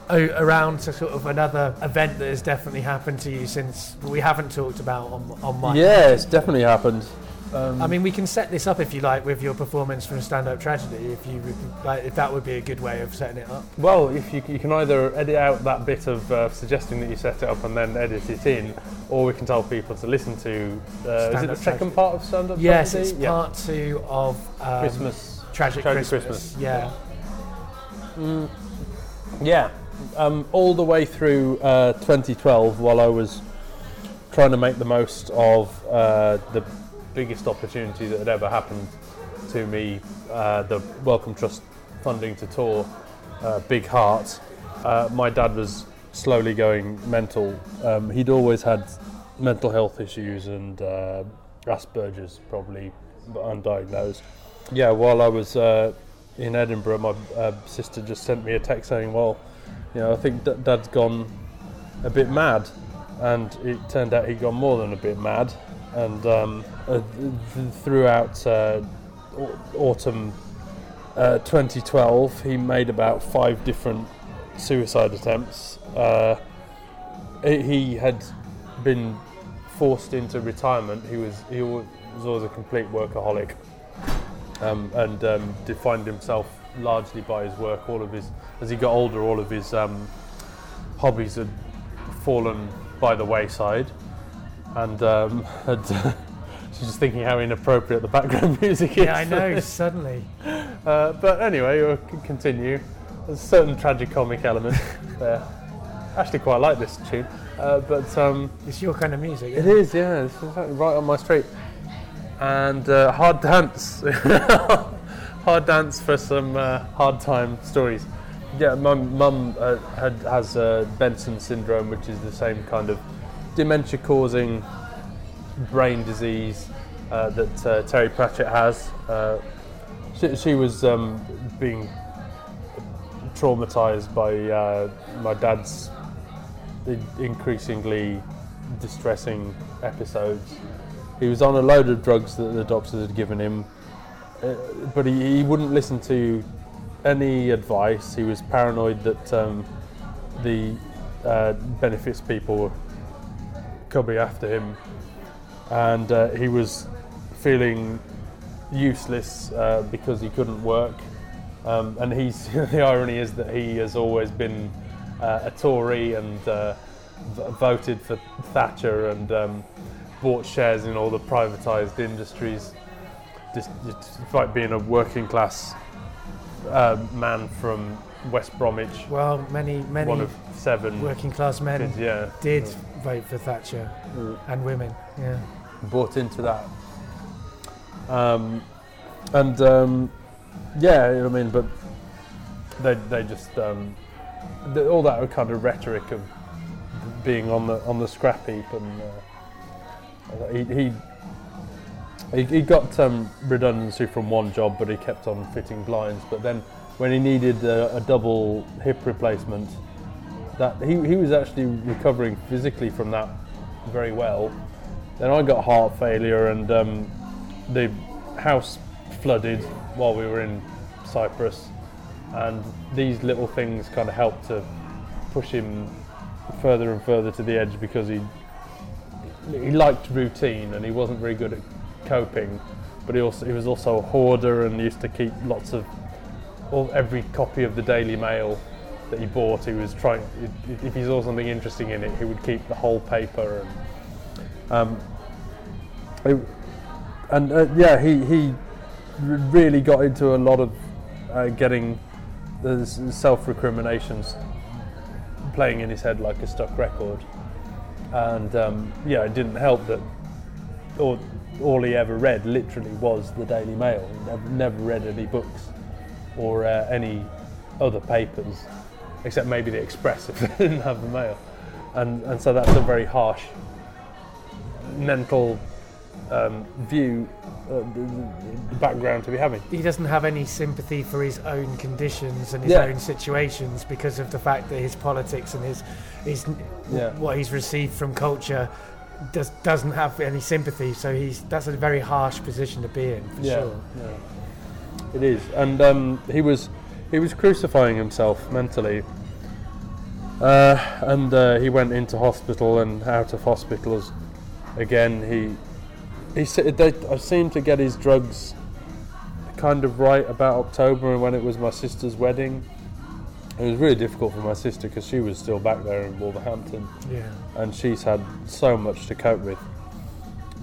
o- around to sort of another event that has definitely happened to you since we haven't talked about on, on my... Yeah, it's definitely happened. Um, I mean, we can set this up, if you like, with your performance from Stand Up Tragedy, if you like, if that would be a good way of setting it up. Well, if you, you can either edit out that bit of uh, suggesting that you set it up and then edit it in, or we can tell people to listen to... Uh, is it the second part of Stand Up Tragedy? Yes, it's yeah. part two of... Um, Christmas. Tragic, Tragic Christmas. Christmas. Yeah. Mm, yeah. Um, all the way through uh, twenty twelve, while I was trying to make the most of uh, the... biggest opportunity that had ever happened to me, uh, the Wellcome Trust funding to tour uh, Big Heart. Uh, my dad was slowly going mental. Um, he'd always had mental health issues and uh, Asperger's, probably undiagnosed. Yeah, while I was uh, in Edinburgh, my uh, sister just sent me a text saying, well, you know, I think d- dad's gone a bit mad. And it turned out he'd gone more than a bit mad. And um, uh, th- throughout uh, autumn uh, twenty twelve, he made about five different suicide attempts. Uh, he had been forced into retirement. He was he was always a complete workaholic, um, and um, defined himself largely by his work. All of his, as he got older, all of his um, hobbies had fallen by the wayside. And um, had, she's just thinking how inappropriate the background music is. Yeah, I know, suddenly. Uh, but anyway, we'll continue. There's a certain tragicomic element there. I actually quite like this tune. Uh, but um, it's your kind of music, isn't it? It is, yeah. It's exactly right on my street. And uh, hard dance. Hard dance for some uh, hard time stories. Yeah, my mum uh, had, has uh, Benson syndrome, which is the same kind of dementia-causing brain disease uh, that uh, Terry Pratchett has. Uh, she, she was um, being traumatised by uh, my dad's increasingly distressing episodes. He was on a load of drugs that the doctors had given him, uh, but he, he wouldn't listen to any advice. He was paranoid that um, the uh, benefits people were cubby after him, and uh, he was feeling useless uh, because he couldn't work. Um, and he's the irony is that he has always been uh, a Tory and uh, v- voted for Thatcher and um, bought shares in all the privatised industries, just, despite being a working class uh, man from West Bromwich. Well, many many one of seven working class men kids, yeah, did. Yeah. vote for Thatcher mm. and women, yeah. Bought into that. Um, and um, yeah, I mean, but they they just um, they, all that kind of rhetoric of being on the on the scrap heap, and uh, he, he he he got um, redundancy from one job, but he kept on fitting blinds. But then when he needed a, a double hip replacement. That he, he was actually recovering physically from that very well. Then I got heart failure, and um, the house flooded while we were in Cyprus, and these little things kind of helped to push him further and further to the edge, because he he liked routine and he wasn't very good at coping. but he also he was also a hoarder and used to keep lots of all every copy of the Daily Mail that he bought. He was trying, if he saw something interesting in it, he would keep the whole paper. And um, it, and uh, yeah, he he really got into a lot of uh, getting the self-recriminations playing in his head like a stuck record. And um, yeah, it didn't help that all, all he ever read literally was the Daily Mail. He never, never read any books or uh, any other papers, except maybe the Express if they didn't have the mail. And and so that's a very harsh mental um, view, uh, background to be having. He doesn't have any sympathy for his own conditions and his yeah. own situations because of the fact that his politics and his his yeah. what he's received from culture does, doesn't have any sympathy. So he's that's a very harsh position to be in, for yeah. sure. Yeah. It is, and um, he was. He was crucifying himself mentally, uh, and uh, he went into hospital and out of hospitals. Again, he he they, I seemed to get his drugs kind of right about October, and when it was my sister's wedding, it was really difficult for my sister because she was still back there in Wolverhampton, yeah, and she's had so much to cope with.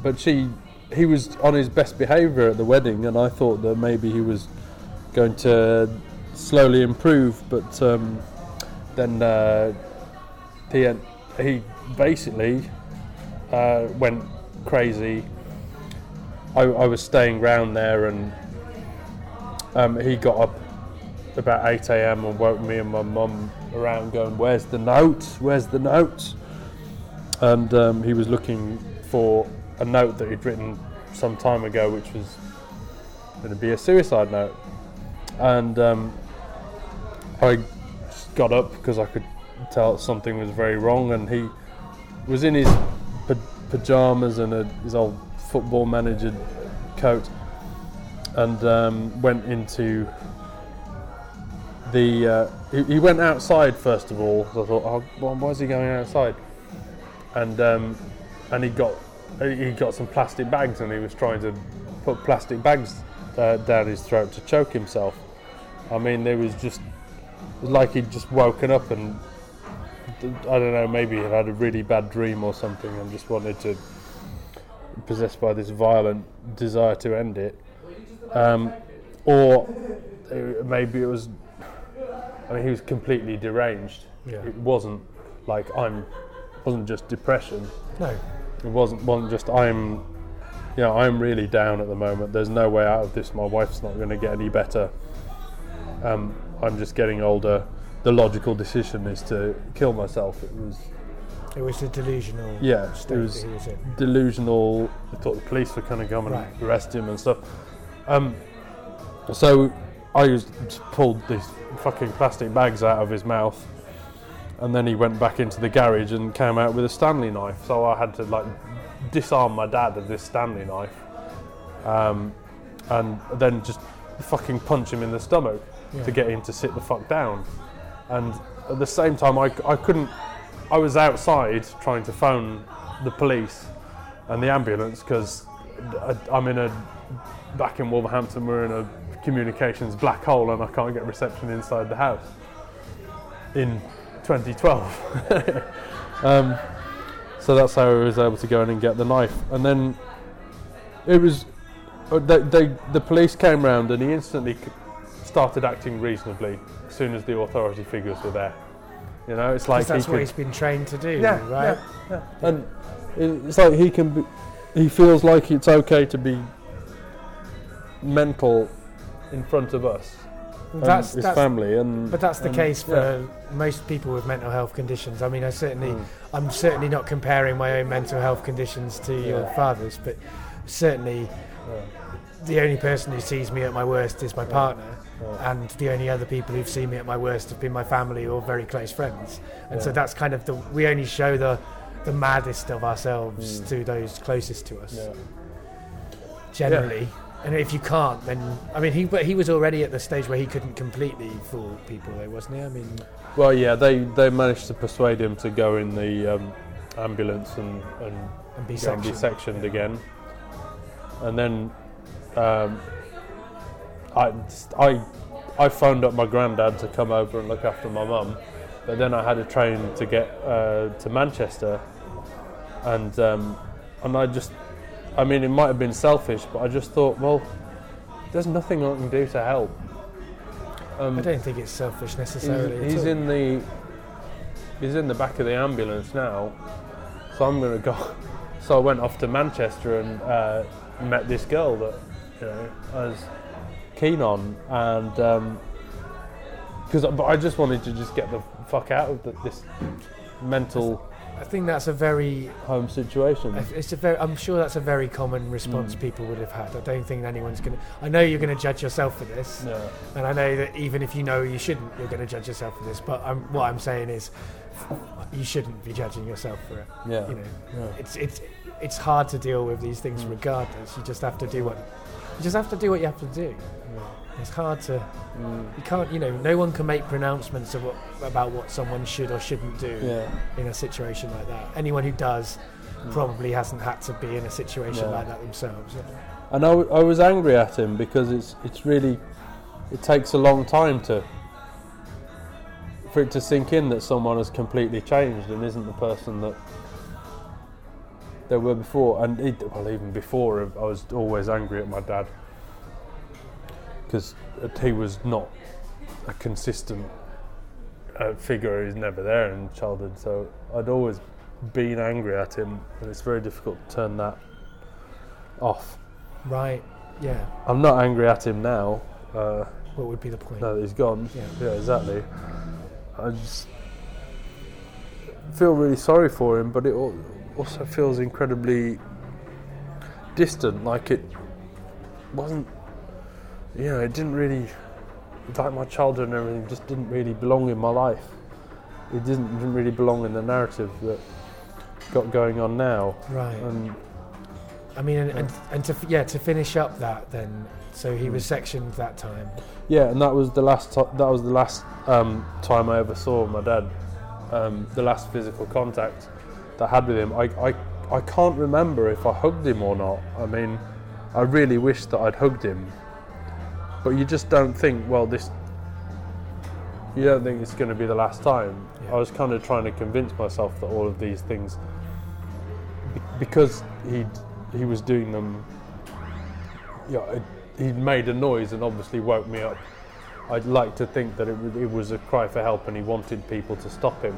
But she he was on his best behaviour at the wedding, and I thought that maybe he was going to slowly improve, but um, then uh, he, had, he basically uh, went crazy. I, I was staying round there, and um, he got up about eight a.m. and woke me and my mum around going, "Where's the note? Where's the note?" And um, he was looking for a note that he'd written some time ago, which was going to be a suicide note. And um, I got up because I could tell something was very wrong, and he was in his pa- pyjamas and a, his old football manager coat, and um, went into the... Uh, he, he went outside first of all, so I thought, oh, well, why is he going outside? And um, and he got he got some plastic bags, and he was trying to put plastic bags uh, down his throat to choke himself. I mean, there was just, it was like he'd just woken up and, I don't know, maybe he'd had a really bad dream or something and just wanted to, possessed by this violent desire to end it. Um, or it, maybe it was, I mean, he was completely deranged. Yeah. It wasn't like I'm, it wasn't just depression. No. It wasn't, wasn't just I'm, you know, I'm really down at the moment. There's no way out of this. My wife's not going to get any better. Um, I'm just getting older. The logical decision is to kill myself. It was. It was a delusional. Yeah, it was, was delusional. I thought the police were kind of coming right. and arrest him and stuff. Um, so I just pulled these fucking plastic bags out of his mouth, and then he went back into the garage and came out with a Stanley knife. So I had to like disarm my dad of this Stanley knife, um, and then just fucking punch him in the stomach. Yeah. To get him to sit the fuck down. And at the same time, I, I couldn't, I was outside trying to phone the police and the ambulance because I'm in a, back in Wolverhampton, we're in a communications black hole and I can't get reception inside the house in twenty twelve. um, so that's how I was able to go in and get the knife. And then it was, they, they, the police came round and he instantly started acting reasonably as soon as the authority figures were there. You know, it's like that's he what could, he's been trained to do, yeah, right? Yeah, yeah. And it's like he can be, he feels like it's okay to be mental in front of us, and that's, his that's, family, and but that's the and, case for yeah. most people with mental health conditions. I mean, I certainly, mm. I'm certainly not comparing my own mental health conditions to yeah. your father's, but certainly, yeah. the only person who sees me at my worst is my yeah. partner. Yeah. And the only other people who've seen me at my worst have been my family or very close friends. And yeah. so that's kind of the, we only show the the maddest of ourselves mm. to those closest to us, yeah. generally. Yeah. And if you can't, then, I mean, he but he was already at the stage where he couldn't completely fool people though, wasn't he? I mean... Well, yeah, they, they managed to persuade him to go in the um, ambulance and, and, and be sectioned, and be sectioned yeah. again. And then Um, I, I, I phoned up my granddad to come over and look after my mum, but then I had a train to get uh, to Manchester, and um, and I just, I mean, it might have been selfish, but I just thought, well, there's nothing I can do to help. Um, I don't think it's selfish necessarily. He's, he's in the, he's in the back of the ambulance now, so I'm gonna go. So I went off to Manchester and uh, met this girl that, you know, I was keen on, and because um, but I just wanted to just get the fuck out of the, this mental. I think that's a very home situation. It's a very. I'm sure that's a very common response mm. people would have had. I don't think anyone's gonna. I know you're gonna judge yourself for this, yeah. and I know that even if you know you shouldn't, you're gonna judge yourself for this. But I'm, what I'm saying is, you shouldn't be judging yourself for it. Yeah. You know, yeah. it's it's it's hard to deal with these things mm. regardless. You just have to do what you just have to do what you have to do. Yeah. It's hard to. Mm. You can't. You know, no one can make pronouncements of what, about what someone should or shouldn't do yeah. in a situation like that. Anyone who does mm. probably hasn't had to be in a situation yeah. like that themselves. Yeah. And I, w- I was angry at him because it's it's really it takes a long time to. for it to sink in that someone has completely changed and isn't the person that they were before. And it, well, even before, I was always angry at my dad because he was not a consistent uh, figure. He's never there in childhood, so I'd always been angry at him, and it's very difficult to turn that off. Right, yeah. I'm not angry at him now. Uh, what would be the point? Now that he's gone. Yeah, yeah, exactly. I just feel really sorry for him, but it also feels incredibly distant. Like it wasn't, you know, it didn't really, like my childhood and everything just didn't really belong in my life. It didn't, didn't really belong in the narrative that got going on now. Right. And, I mean, and, and, and to yeah, to finish up that then. So he was sectioned that time. Yeah, and that was the last. To- that was the last um, time I ever saw my dad. Um, the last physical contact that I had with him. I, I I can't remember if I hugged him or not. I mean, I really wish that I'd hugged him. But you just don't think. Well, this. You don't think it's going to be the last time. Yeah. I was kind of trying to convince myself that all of these things, because he he was doing them. Yeah. It, He'd made a noise and obviously woke me up. I'd like to think that it, it was a cry for help and he wanted people to stop him.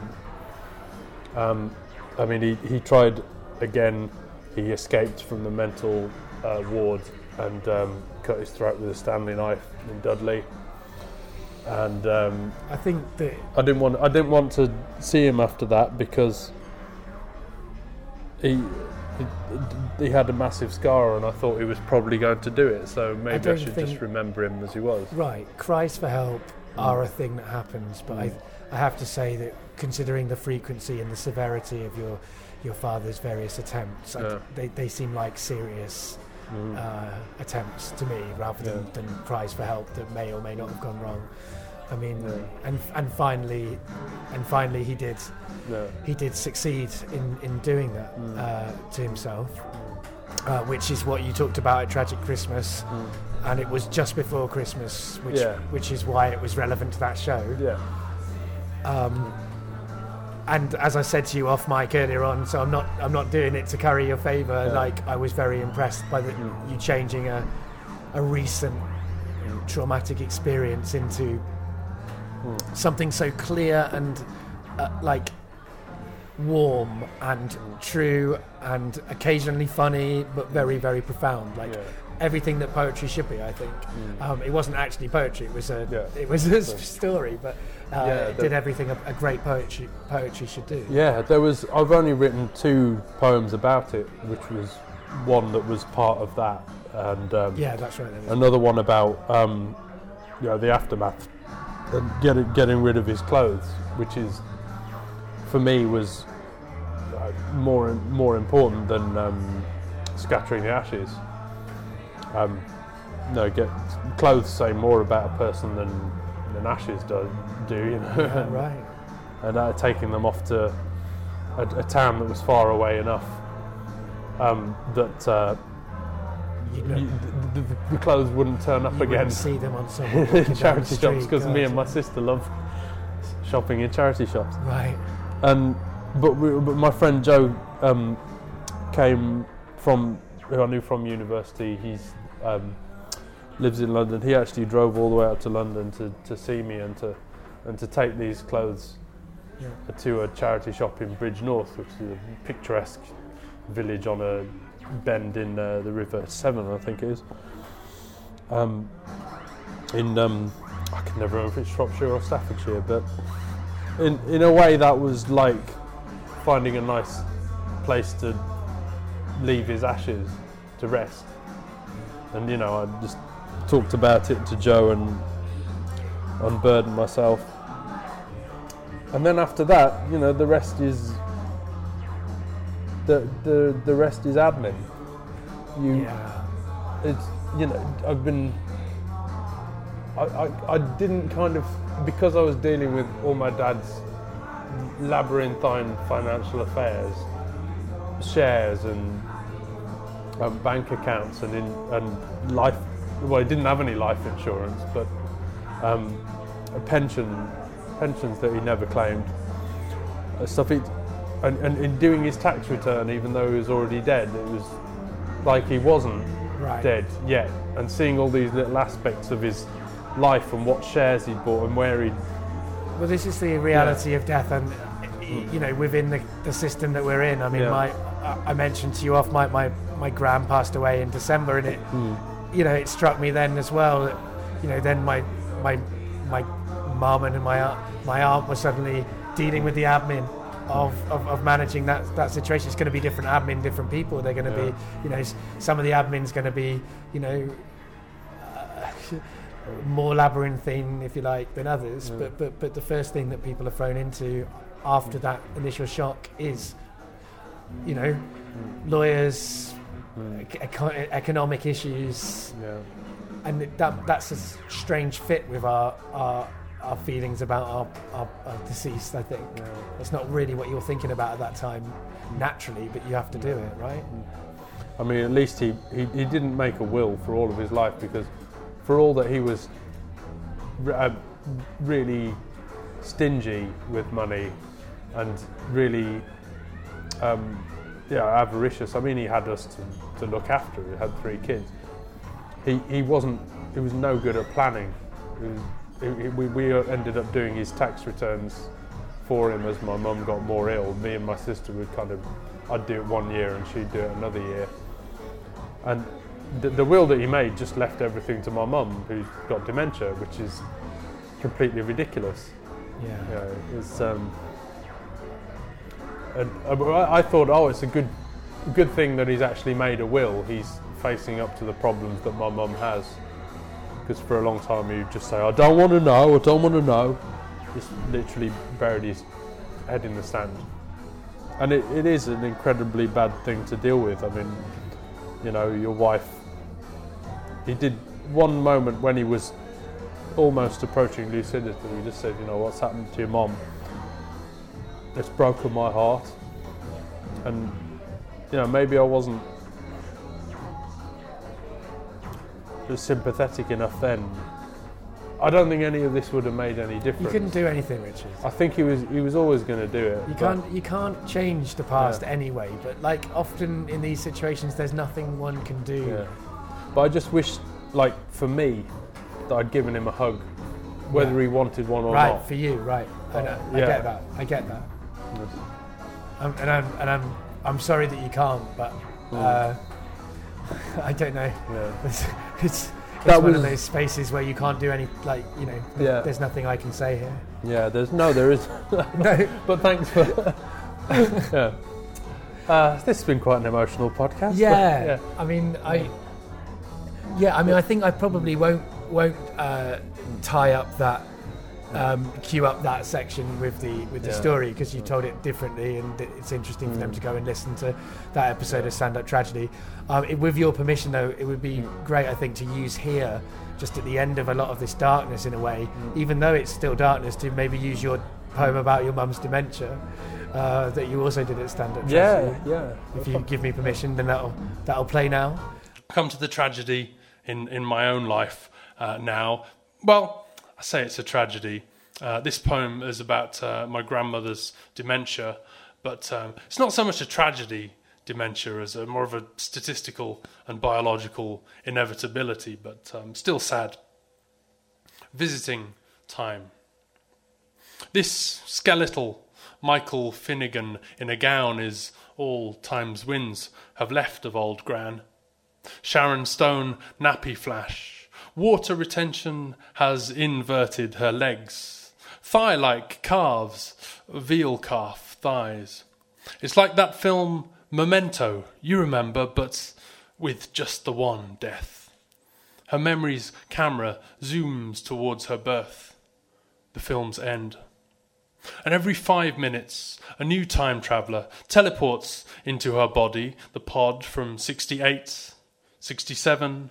Um, I mean, he, he tried again. He escaped from the mental uh, ward and um, cut his throat with a Stanley knife in Dudley. And um, I think that I didn't want I didn't want to see him after that because he. He had a massive scar, and I thought he was probably going to do it. So maybe I, I should just remember him as he was. Right, cries for help mm. are a thing that happens, but mm. I, I have to say that considering the frequency and the severity of your your father's various attempts, yeah. I, they they seem like serious mm. uh, attempts to me, rather than, yeah. than cries for help that may or may not have gone wrong. I mean, yeah. and and finally, and finally, he did, yeah. he did succeed in, in doing that mm. uh, to himself, uh, which is what you talked about at Tragic Christmas, mm. and it was just before Christmas, which yeah. which is why it was relevant to that show. Yeah. Um, and as I said to you off mic earlier on, so I'm not I'm not doing it to curry your favour. Yeah. Like I was very impressed by the, mm. you changing a a recent mm. traumatic experience into. Mm. Something so clear and uh, like warm and mm. true and occasionally funny, but very, very profound. Like yeah. everything that poetry should be, I think. Mm. Um, it wasn't actually poetry; it was a yeah. it was a story, but uh, yeah, it did everything a, a great poetry poetry should do. Yeah, there was. I've only written two poems about it, which was one that was part of that, and um, yeah, that's right. That another one about um, you know, the aftermath. And getting getting rid of his clothes, which is, for me, was uh, more more important than um, scattering the ashes. Um, no, get clothes say more about a person than, than ashes do, do you know? Yeah, right. And uh, taking them off to a, a town that was far away enough um, that uh, you know. you, the, the clothes wouldn't turn up you again. See them on some charity shops, because me and my sister love shopping in charity shops. Right. And but we, but my friend Joe um, came from, who I knew from university. He's um, lives in London. He actually drove all the way out to London to, to see me and to and to take these clothes yeah. to a charity shop in Bridge North, which is a picturesque village on a bend in uh, the River Severn, I think it is. Um, in um, I can never remember if it's Shropshire or Staffordshire, but in in a way that was like finding a nice place to leave his ashes to rest. And you know, I just talked about it to Joe and unburdened myself. And then after that, you know, the rest is. The, the the rest is admin. You, yeah. It's you know I've been. I, I I didn't kind of because I was dealing with all my dad's labyrinthine financial affairs, shares and uh, bank accounts and in and life. Well, I didn't have any life insurance, but um, a pension pensions that he never claimed. Uh, stuff it. And, and in doing his tax return, even though he was already dead, it was like he wasn't right. dead yet. And seeing all these little aspects of his life and what shares he'd bought and where he'd... Well, this is the reality yeah. of death and, you know, within the, the system that we're in. I mean, yeah. my I mentioned to you off, my, my, my gran passed away in December and it, mm. you know, it struck me then as well. That, you know, then my my my mum and my aunt, my aunt were suddenly dealing with the admin. Of, of, of managing that that situation. It's going to be different admin, different people. They're going to yeah. be, you know, some of the admin's going to be, you know, uh, more labyrinthine, if you like, than others. Yeah. But but but the first thing that people are thrown into after that initial shock is, you know, mm. lawyers, mm. econ- economic issues, yeah. and that that's a strange fit with our our. our feelings about our, our, our deceased, I think. Yeah. It's not really what you're thinking about at that time, naturally, but you have to do it, right? I mean, at least he, he, he didn't make a will for all of his life, because for all that he was re- uh, really stingy with money and really um, yeah, avaricious. I mean, he had us to, to look after. He had three kids. He, he wasn't, he was no good at planning. He was, We, we ended up doing his tax returns for him as my mum got more ill. Me and my sister would kind of, I'd do it one year and she'd do it another year. And the, the will that he made just left everything to my mum, who's got dementia, which is completely ridiculous. Yeah. You know, it's, um, and I, I thought, oh, it's a good, good thing that he's actually made a will. He's facing up to the problems that my mum has. Because for a long time you just say, I don't want to know, I don't want to know. Just literally buried his head in the sand. And it, it is an incredibly bad thing to deal with. I mean, you know, your wife, he did one moment when he was almost approaching lucidity, he just said, you know, what's happened to your mom? It's broken my heart. And, you know, maybe I wasn't sympathetic enough then. I don't think any of this would have made any difference. You couldn't do anything, Richard. I think he was he was always going to do it. You can't you can't change the past yeah. anyway, but like often in these situations there's nothing one can do. Yeah. But I just wish, like for me, that I'd given him a hug, whether yeah. he wanted one or right, not. Right, for you, right. Oh, I, know. Yeah. I get that. I get that. Yes. I'm, and I'm and I'm I'm sorry that you can't, but mm. uh, I don't know. Yeah. It's, it's, it's one was, of those spaces where you can't do any, like, you know, th- yeah. there's nothing I can say here. Yeah, there's no, there is. No. But thanks for. yeah. Uh, this has been quite an emotional podcast. Yeah. But, yeah. I mean, I. Yeah, I mean, I think I probably won't won't uh, tie up that, um, queue up that section with the with the yeah. story, because you told it differently, and it's interesting mm. for them to go and listen to that episode yeah. of Stand Up Tragedy. Um, it, with your permission, though, it would be mm. great, I think, to use here, just at the end of a lot of this darkness, in a way, mm. even though it's still darkness, to maybe use your poem about your mum's dementia uh, that you also did at Stand Up Tragedy. Yeah, yeah. If you give me permission, then that'll that'll play now. Come to the tragedy in, in my own life uh, now. Well, I say it's a tragedy. Uh, this poem is about uh, my grandmother's dementia, but um, it's not so much a tragedy, dementia, as a, more of a statistical and biological inevitability, but um, still sad. Visiting time. This skeletal Michael Finnegan in a gown is all time's winds have left of old Gran. Sharon Stone nappy flash. Water retention has inverted her legs. Thigh-like calves, veal calf thighs. It's like that film Memento, you remember, but with just the one death. Her memory's camera zooms towards her birth. The film's end. And every five minutes, a new time traveller teleports into her body, the pod from sixty-eight, sixty-seven,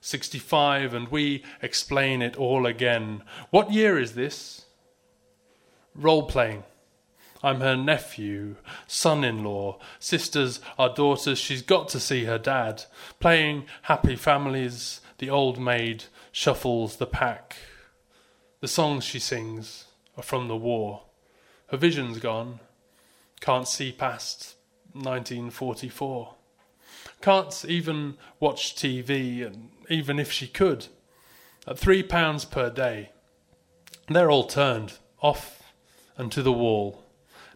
sixty-five, and we explain it all again. What year is this? Role-playing. I'm her nephew, son-in-law, sisters are daughters, she's got to see her dad. Playing happy families, the old maid shuffles the pack. The songs she sings are from the war. Her vision's gone. Can't see past nineteen forty-four. Can't even watch T V, and even if she could. At three pounds per day. They're all turned off and to the wall.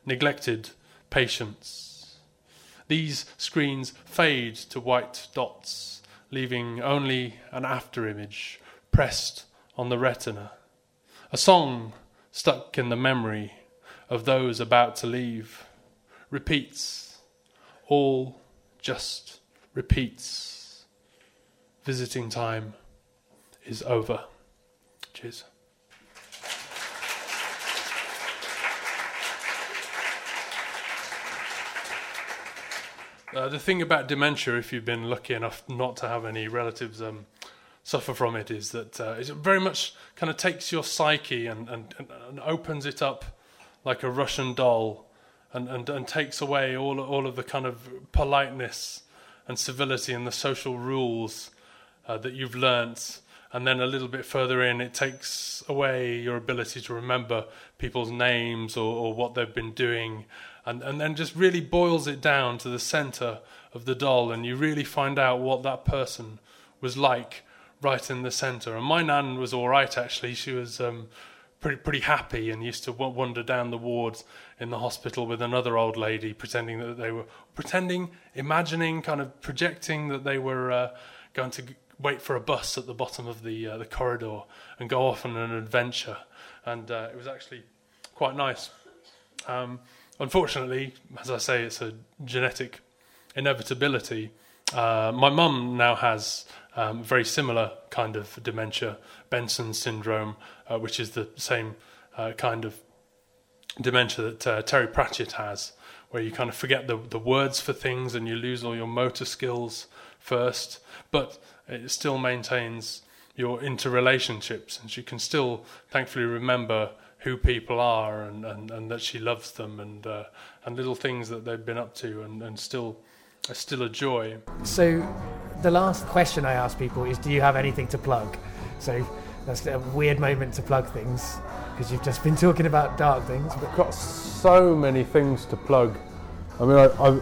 Neglected patience. These screens fade to white dots, leaving only an afterimage pressed on the retina. A song stuck in the memory of those about to leave. Repeats. All just repeats. Visiting time is over. Cheers. Uh, the thing about dementia, if you've been lucky enough not to have any relatives um, suffer from it, is that uh, it very much kind of takes your psyche and, and, and opens it up like a Russian doll and, and, and takes away all, all of the kind of politeness and civility and the social rules uh, that you've learnt. And then a little bit further in, it takes away your ability to remember people's names or, or what they've been doing. And, and then just really boils it down to the centre of the doll, and you really find out what that person was like right in the centre. And my nan was all right, actually. She was um, pretty pretty happy and used to wander down the wards in the hospital with another old lady, pretending that they were pretending, imagining, kind of projecting that they were uh, going to g- wait for a bus at the bottom of the uh, the corridor and go off on an adventure. And uh, it was actually quite nice. Um, Unfortunately, as I say, it's a genetic inevitability. Uh, my mum now has um, very similar kind of dementia, Benson syndrome, uh, which is the same uh, kind of dementia that uh, Terry Pratchett has, where you kind of forget the, the words for things and you lose all your motor skills first, but it still maintains your interrelationships, and she can still, thankfully, remember who people are, and, and, and that she loves them, and uh, and little things that they've been up to, and, and still it's still a joy. So the last question I ask people is, do you have anything to plug? So that's a weird moment to plug things, because you've just been talking about dark things. But I've got so many things to plug. I mean, I, I,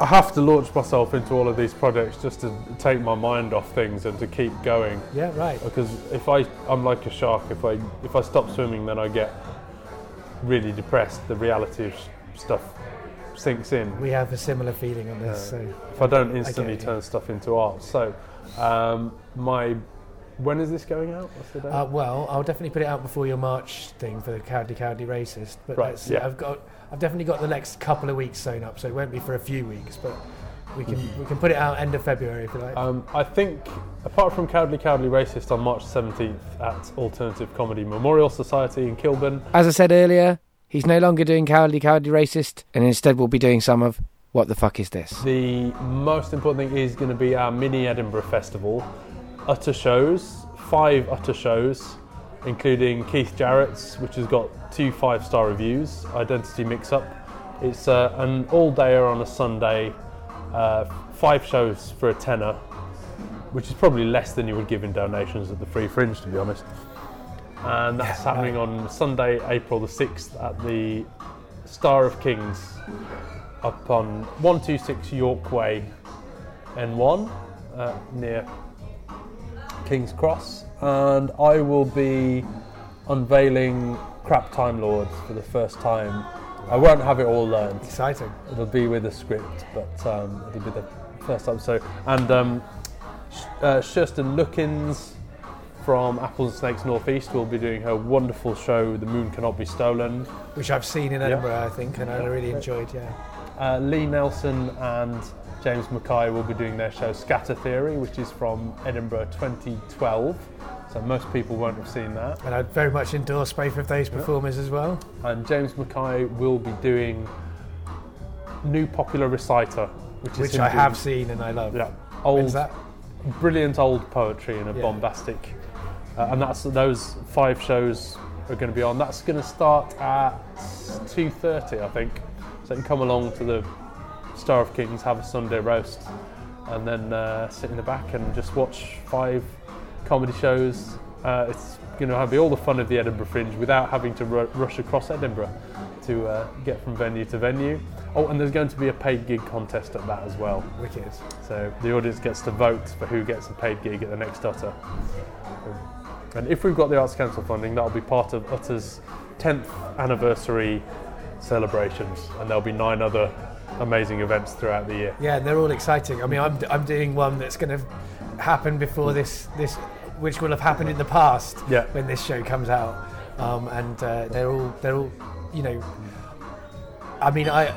I have to launch myself into all of these projects just to take my mind off things and to keep going. Yeah, right. Because if I, I'm like a shark, if I if I stop swimming, then I get really depressed. The reality of stuff sinks in. We have a similar feeling on this. Yeah. So if I don't instantly I turn stuff into art, so um, my. When is this going out? What's the date? Uh, well, I'll definitely put it out before your March thing for the Cowardly Cowardly Racist. But right, that's, yeah. I've got, I've definitely got the next couple of weeks sewn up, so it won't be for a few weeks. But we can we can put it out end of February if you like. Um, I think apart from Cowardly Cowardly Racist on March seventeenth at Alternative Comedy Memorial Society in Kilburn. As I said earlier, he's no longer doing Cowardly Cowardly Racist, and instead will be doing some of What the Fuck Is This? The most important thing is going to be our mini Edinburgh Festival. Utter shows, five utter shows, including Keith Jarrett's, which has got two five-star reviews, Identity Mix-Up. It's uh, an all-dayer on a Sunday, uh, five shows for a tenner, which is probably less than you would give in donations at the Free Fringe, to be honest. And that's yeah, happening no. on Sunday, April the sixth, at the Star of Kings up on one two six York Way, N one, uh, near King's Cross. And I will be unveiling Crap Time Lord for the first time. I won't have it all learned. Exciting. It'll be with a script, but um, it'll be the first episode. And um, uh, Sherston Lookins from Apples and Snakes Northeast will be doing her wonderful show, The Moon Cannot Be Stolen. Which I've seen in Edinburgh, yeah. I think, and yeah. I really enjoyed, yeah. Uh, Lee Nelson and James Mackay will be doing their show, Scatter Theory, which is from Edinburgh twenty twelve. So most people won't have seen that. And I'd very much endorse both of those performers yep. as well. And James Mackay will be doing New Popular Reciter. Which, which is I have seen and I love. Yeah, old, that? Brilliant old poetry in a yeah. bombastic... Uh, and that's those five shows are going to be on. That's going to start at two thirty, I think. So you can come along to the Star of Kings, have a Sunday roast, and then uh, sit in the back and just watch five... comedy shows. Uh, it's going to be all the fun of the Edinburgh Fringe without having to r- rush across Edinburgh to uh, get from venue to venue. Oh, and there's going to be a paid gig contest at that as well. Wicked. So the audience gets to vote for who gets a paid gig at the next Utter. And if we've got the Arts Council funding, that'll be part of Utter's tenth anniversary celebrations, and there'll be nine other amazing events throughout the year. Yeah, and they're all exciting. I mean, I'm I'm doing one that's going to happen before this, this, which will have happened in the past yeah. when this show comes out, um, and uh, they're all they're all, you know. I mean, I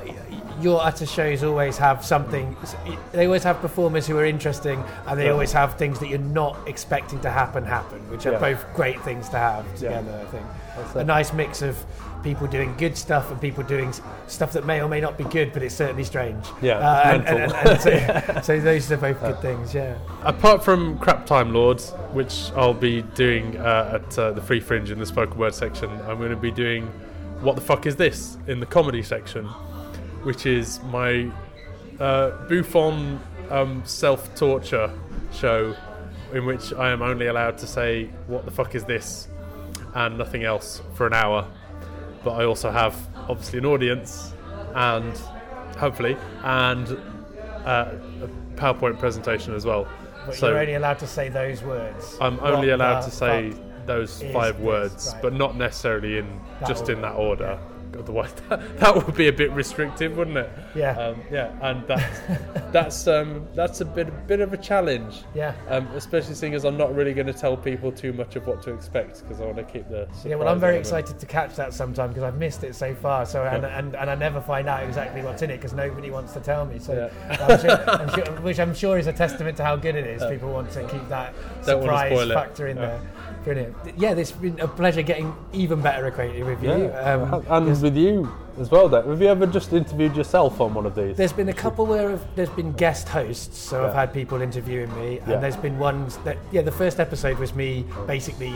your Utter shows always have something. They always have performers who are interesting, and they always have things that you're not expecting to happen happen, which are yeah. both great things to have together. Yeah. I think That's a it. nice mix of people doing good stuff and people doing stuff that may or may not be good, but it's certainly strange. Yeah, uh, and, and, and, and so, yeah. so those are both good things, yeah. Apart from Crap Time Lords, which I'll be doing uh, at uh, the Free Fringe in the spoken word section, I'm going to be doing What the Fuck Is This in the comedy section, which is my uh, Buffon um, self-torture show in which I am only allowed to say what the fuck is this and nothing else for an hour. But I also have obviously an audience, and hopefully, and uh, a PowerPoint presentation as well. But so you're only allowed to say those words. I'm only allowed to say those five words, right. but not necessarily in that just order. in that order. Yeah. Otherwise, that, that would be a bit restrictive, wouldn't it? Yeah, um, yeah, and that's that's um, that's a bit a bit of a challenge. Yeah, um, especially seeing as I'm not really going to tell people too much of what to expect because I want to keep the surprise. Yeah, well, I'm very element. excited to catch that sometime because I've missed it so far. So and, yeah. and, and I never find out exactly what's in it because nobody wants to tell me. So, yeah. I'm sure, I'm sure, which I'm sure is a testament to how good it is. Yeah. People want to keep that Don't surprise factor in yeah. there. Brilliant. Yeah, it's been a pleasure getting even better acquainted with you. Yeah. Um, and with you as well, Dave. Have you ever just interviewed yourself on one of these? There's been a couple where I've, there's been guest hosts, so yeah. I've had people interviewing me, and yeah. there's been ones that, yeah, the first episode was me basically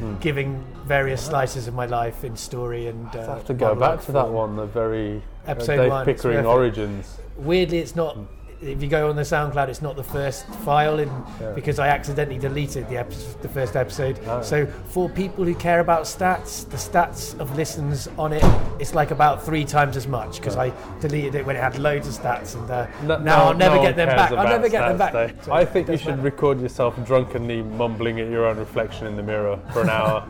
mm. giving various slices of my life in story and... Uh, I have to go back to that one, the very episode Dave one, Pickering origins. Weirdly, it's not... Mm. If you go on the SoundCloud, it's not the first file, in, yeah. because I accidentally deleted the, epi- the first episode. Oh. So for people who care about stats, the stats of listens on it, it's like about three times as much because yeah. I deleted it when it had loads of stats, and uh, no, now no, I'll never no get them back. I'll never get them back. So I think you should matter. record yourself drunkenly mumbling at your own reflection in the mirror for an hour.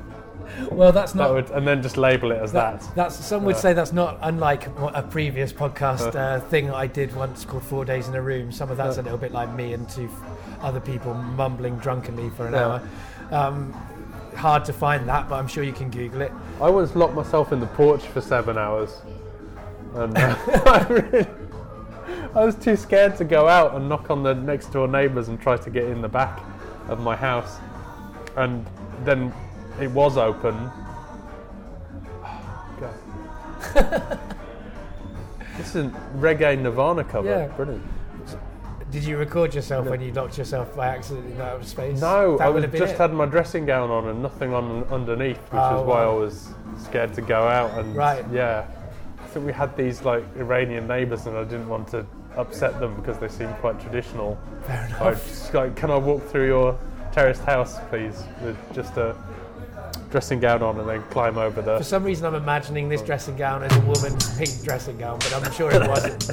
Well, that's not... That would, and then just label it as that. that. That's Some would yeah. say that's not unlike a previous podcast uh, thing I did once called Four Days in a Room. Some of that's yeah. a little bit like me and two other people mumbling drunkenly for an yeah. hour. Um, hard to find that, but I'm sure you can Google it. I once locked myself in the porch for seven hours. And uh, I really... I was too scared to go out and knock on the next door neighbours and try to get in the back of my house. And then... It was open. Oh, God. This is a reggae Nirvana cover. Yeah. Brilliant. Did you record yourself no. when you locked yourself by accident in that space? No, that I was just it. had my dressing gown on and nothing on underneath, which oh, is why wow. I was scared to go out. And right. Yeah. I think we had these like Iranian neighbours, and I didn't want to upset them because they seem quite traditional. Fair enough. I just, like, can I walk through your terraced house, please, with just a dressing gown on and then climb over the... For some reason I'm imagining this dressing gown as a woman's pink dressing gown, but I'm sure it wasn't.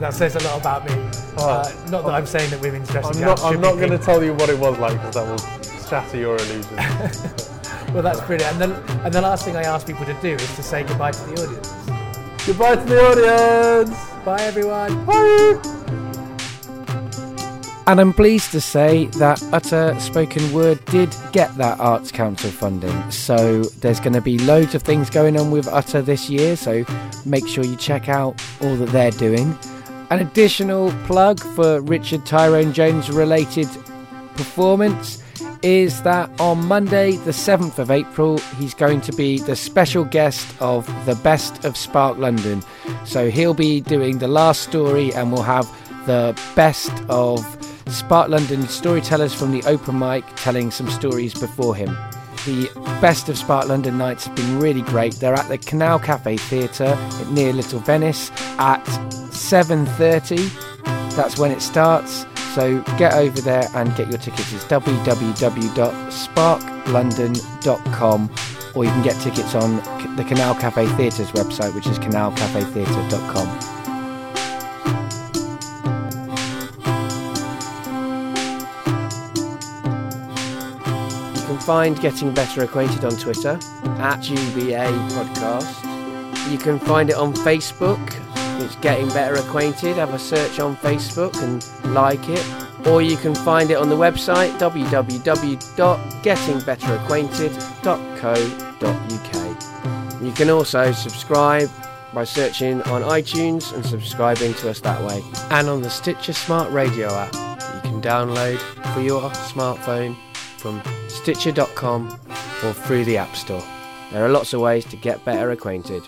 That says a lot about me. Uh, not that I'm, I'm saying that women's dressing I'm gowns not, should I'm not going to tell you what it was like, because that will shatter your illusion. Well, that's brilliant. And the, and the last thing I ask people to do is to say goodbye to the audience. Goodbye to the audience! Bye, everyone! Bye! And I'm pleased to say that Utter Spoken Word did get that Arts Council funding. So there's going to be loads of things going on with Utter this year. So make sure you check out all that they're doing. An additional plug for Richard Tyrone Jones related performance is that on Monday, the seventh of April, he's going to be the special guest of the Best of Spark London. So he'll be doing the last story and we'll have the best of Spark London storytellers from the open mic telling some stories before him. The Best of Spark London nights have been really great. They're at the Canal Cafe Theatre near Little Venice at seven thirty. That's when it starts. So get over there and get your tickets. It's w w w dot spark london dot com, or you can get tickets on the Canal Cafe Theatre's website, which is canal cafe theatre dot com. Find Getting Better Acquainted on Twitter at G B A Podcast. You can find it on Facebook. It's Getting Better Acquainted. Have a search on Facebook and like it. Or you can find it on the website w w w dot getting better acquainted dot co dot u k. You can also subscribe by searching on iTunes and subscribing to us that way. And on the Stitcher Smart Radio app, you can download for your smartphone from stitcher dot com or through the App Store. There are lots of ways to get better acquainted.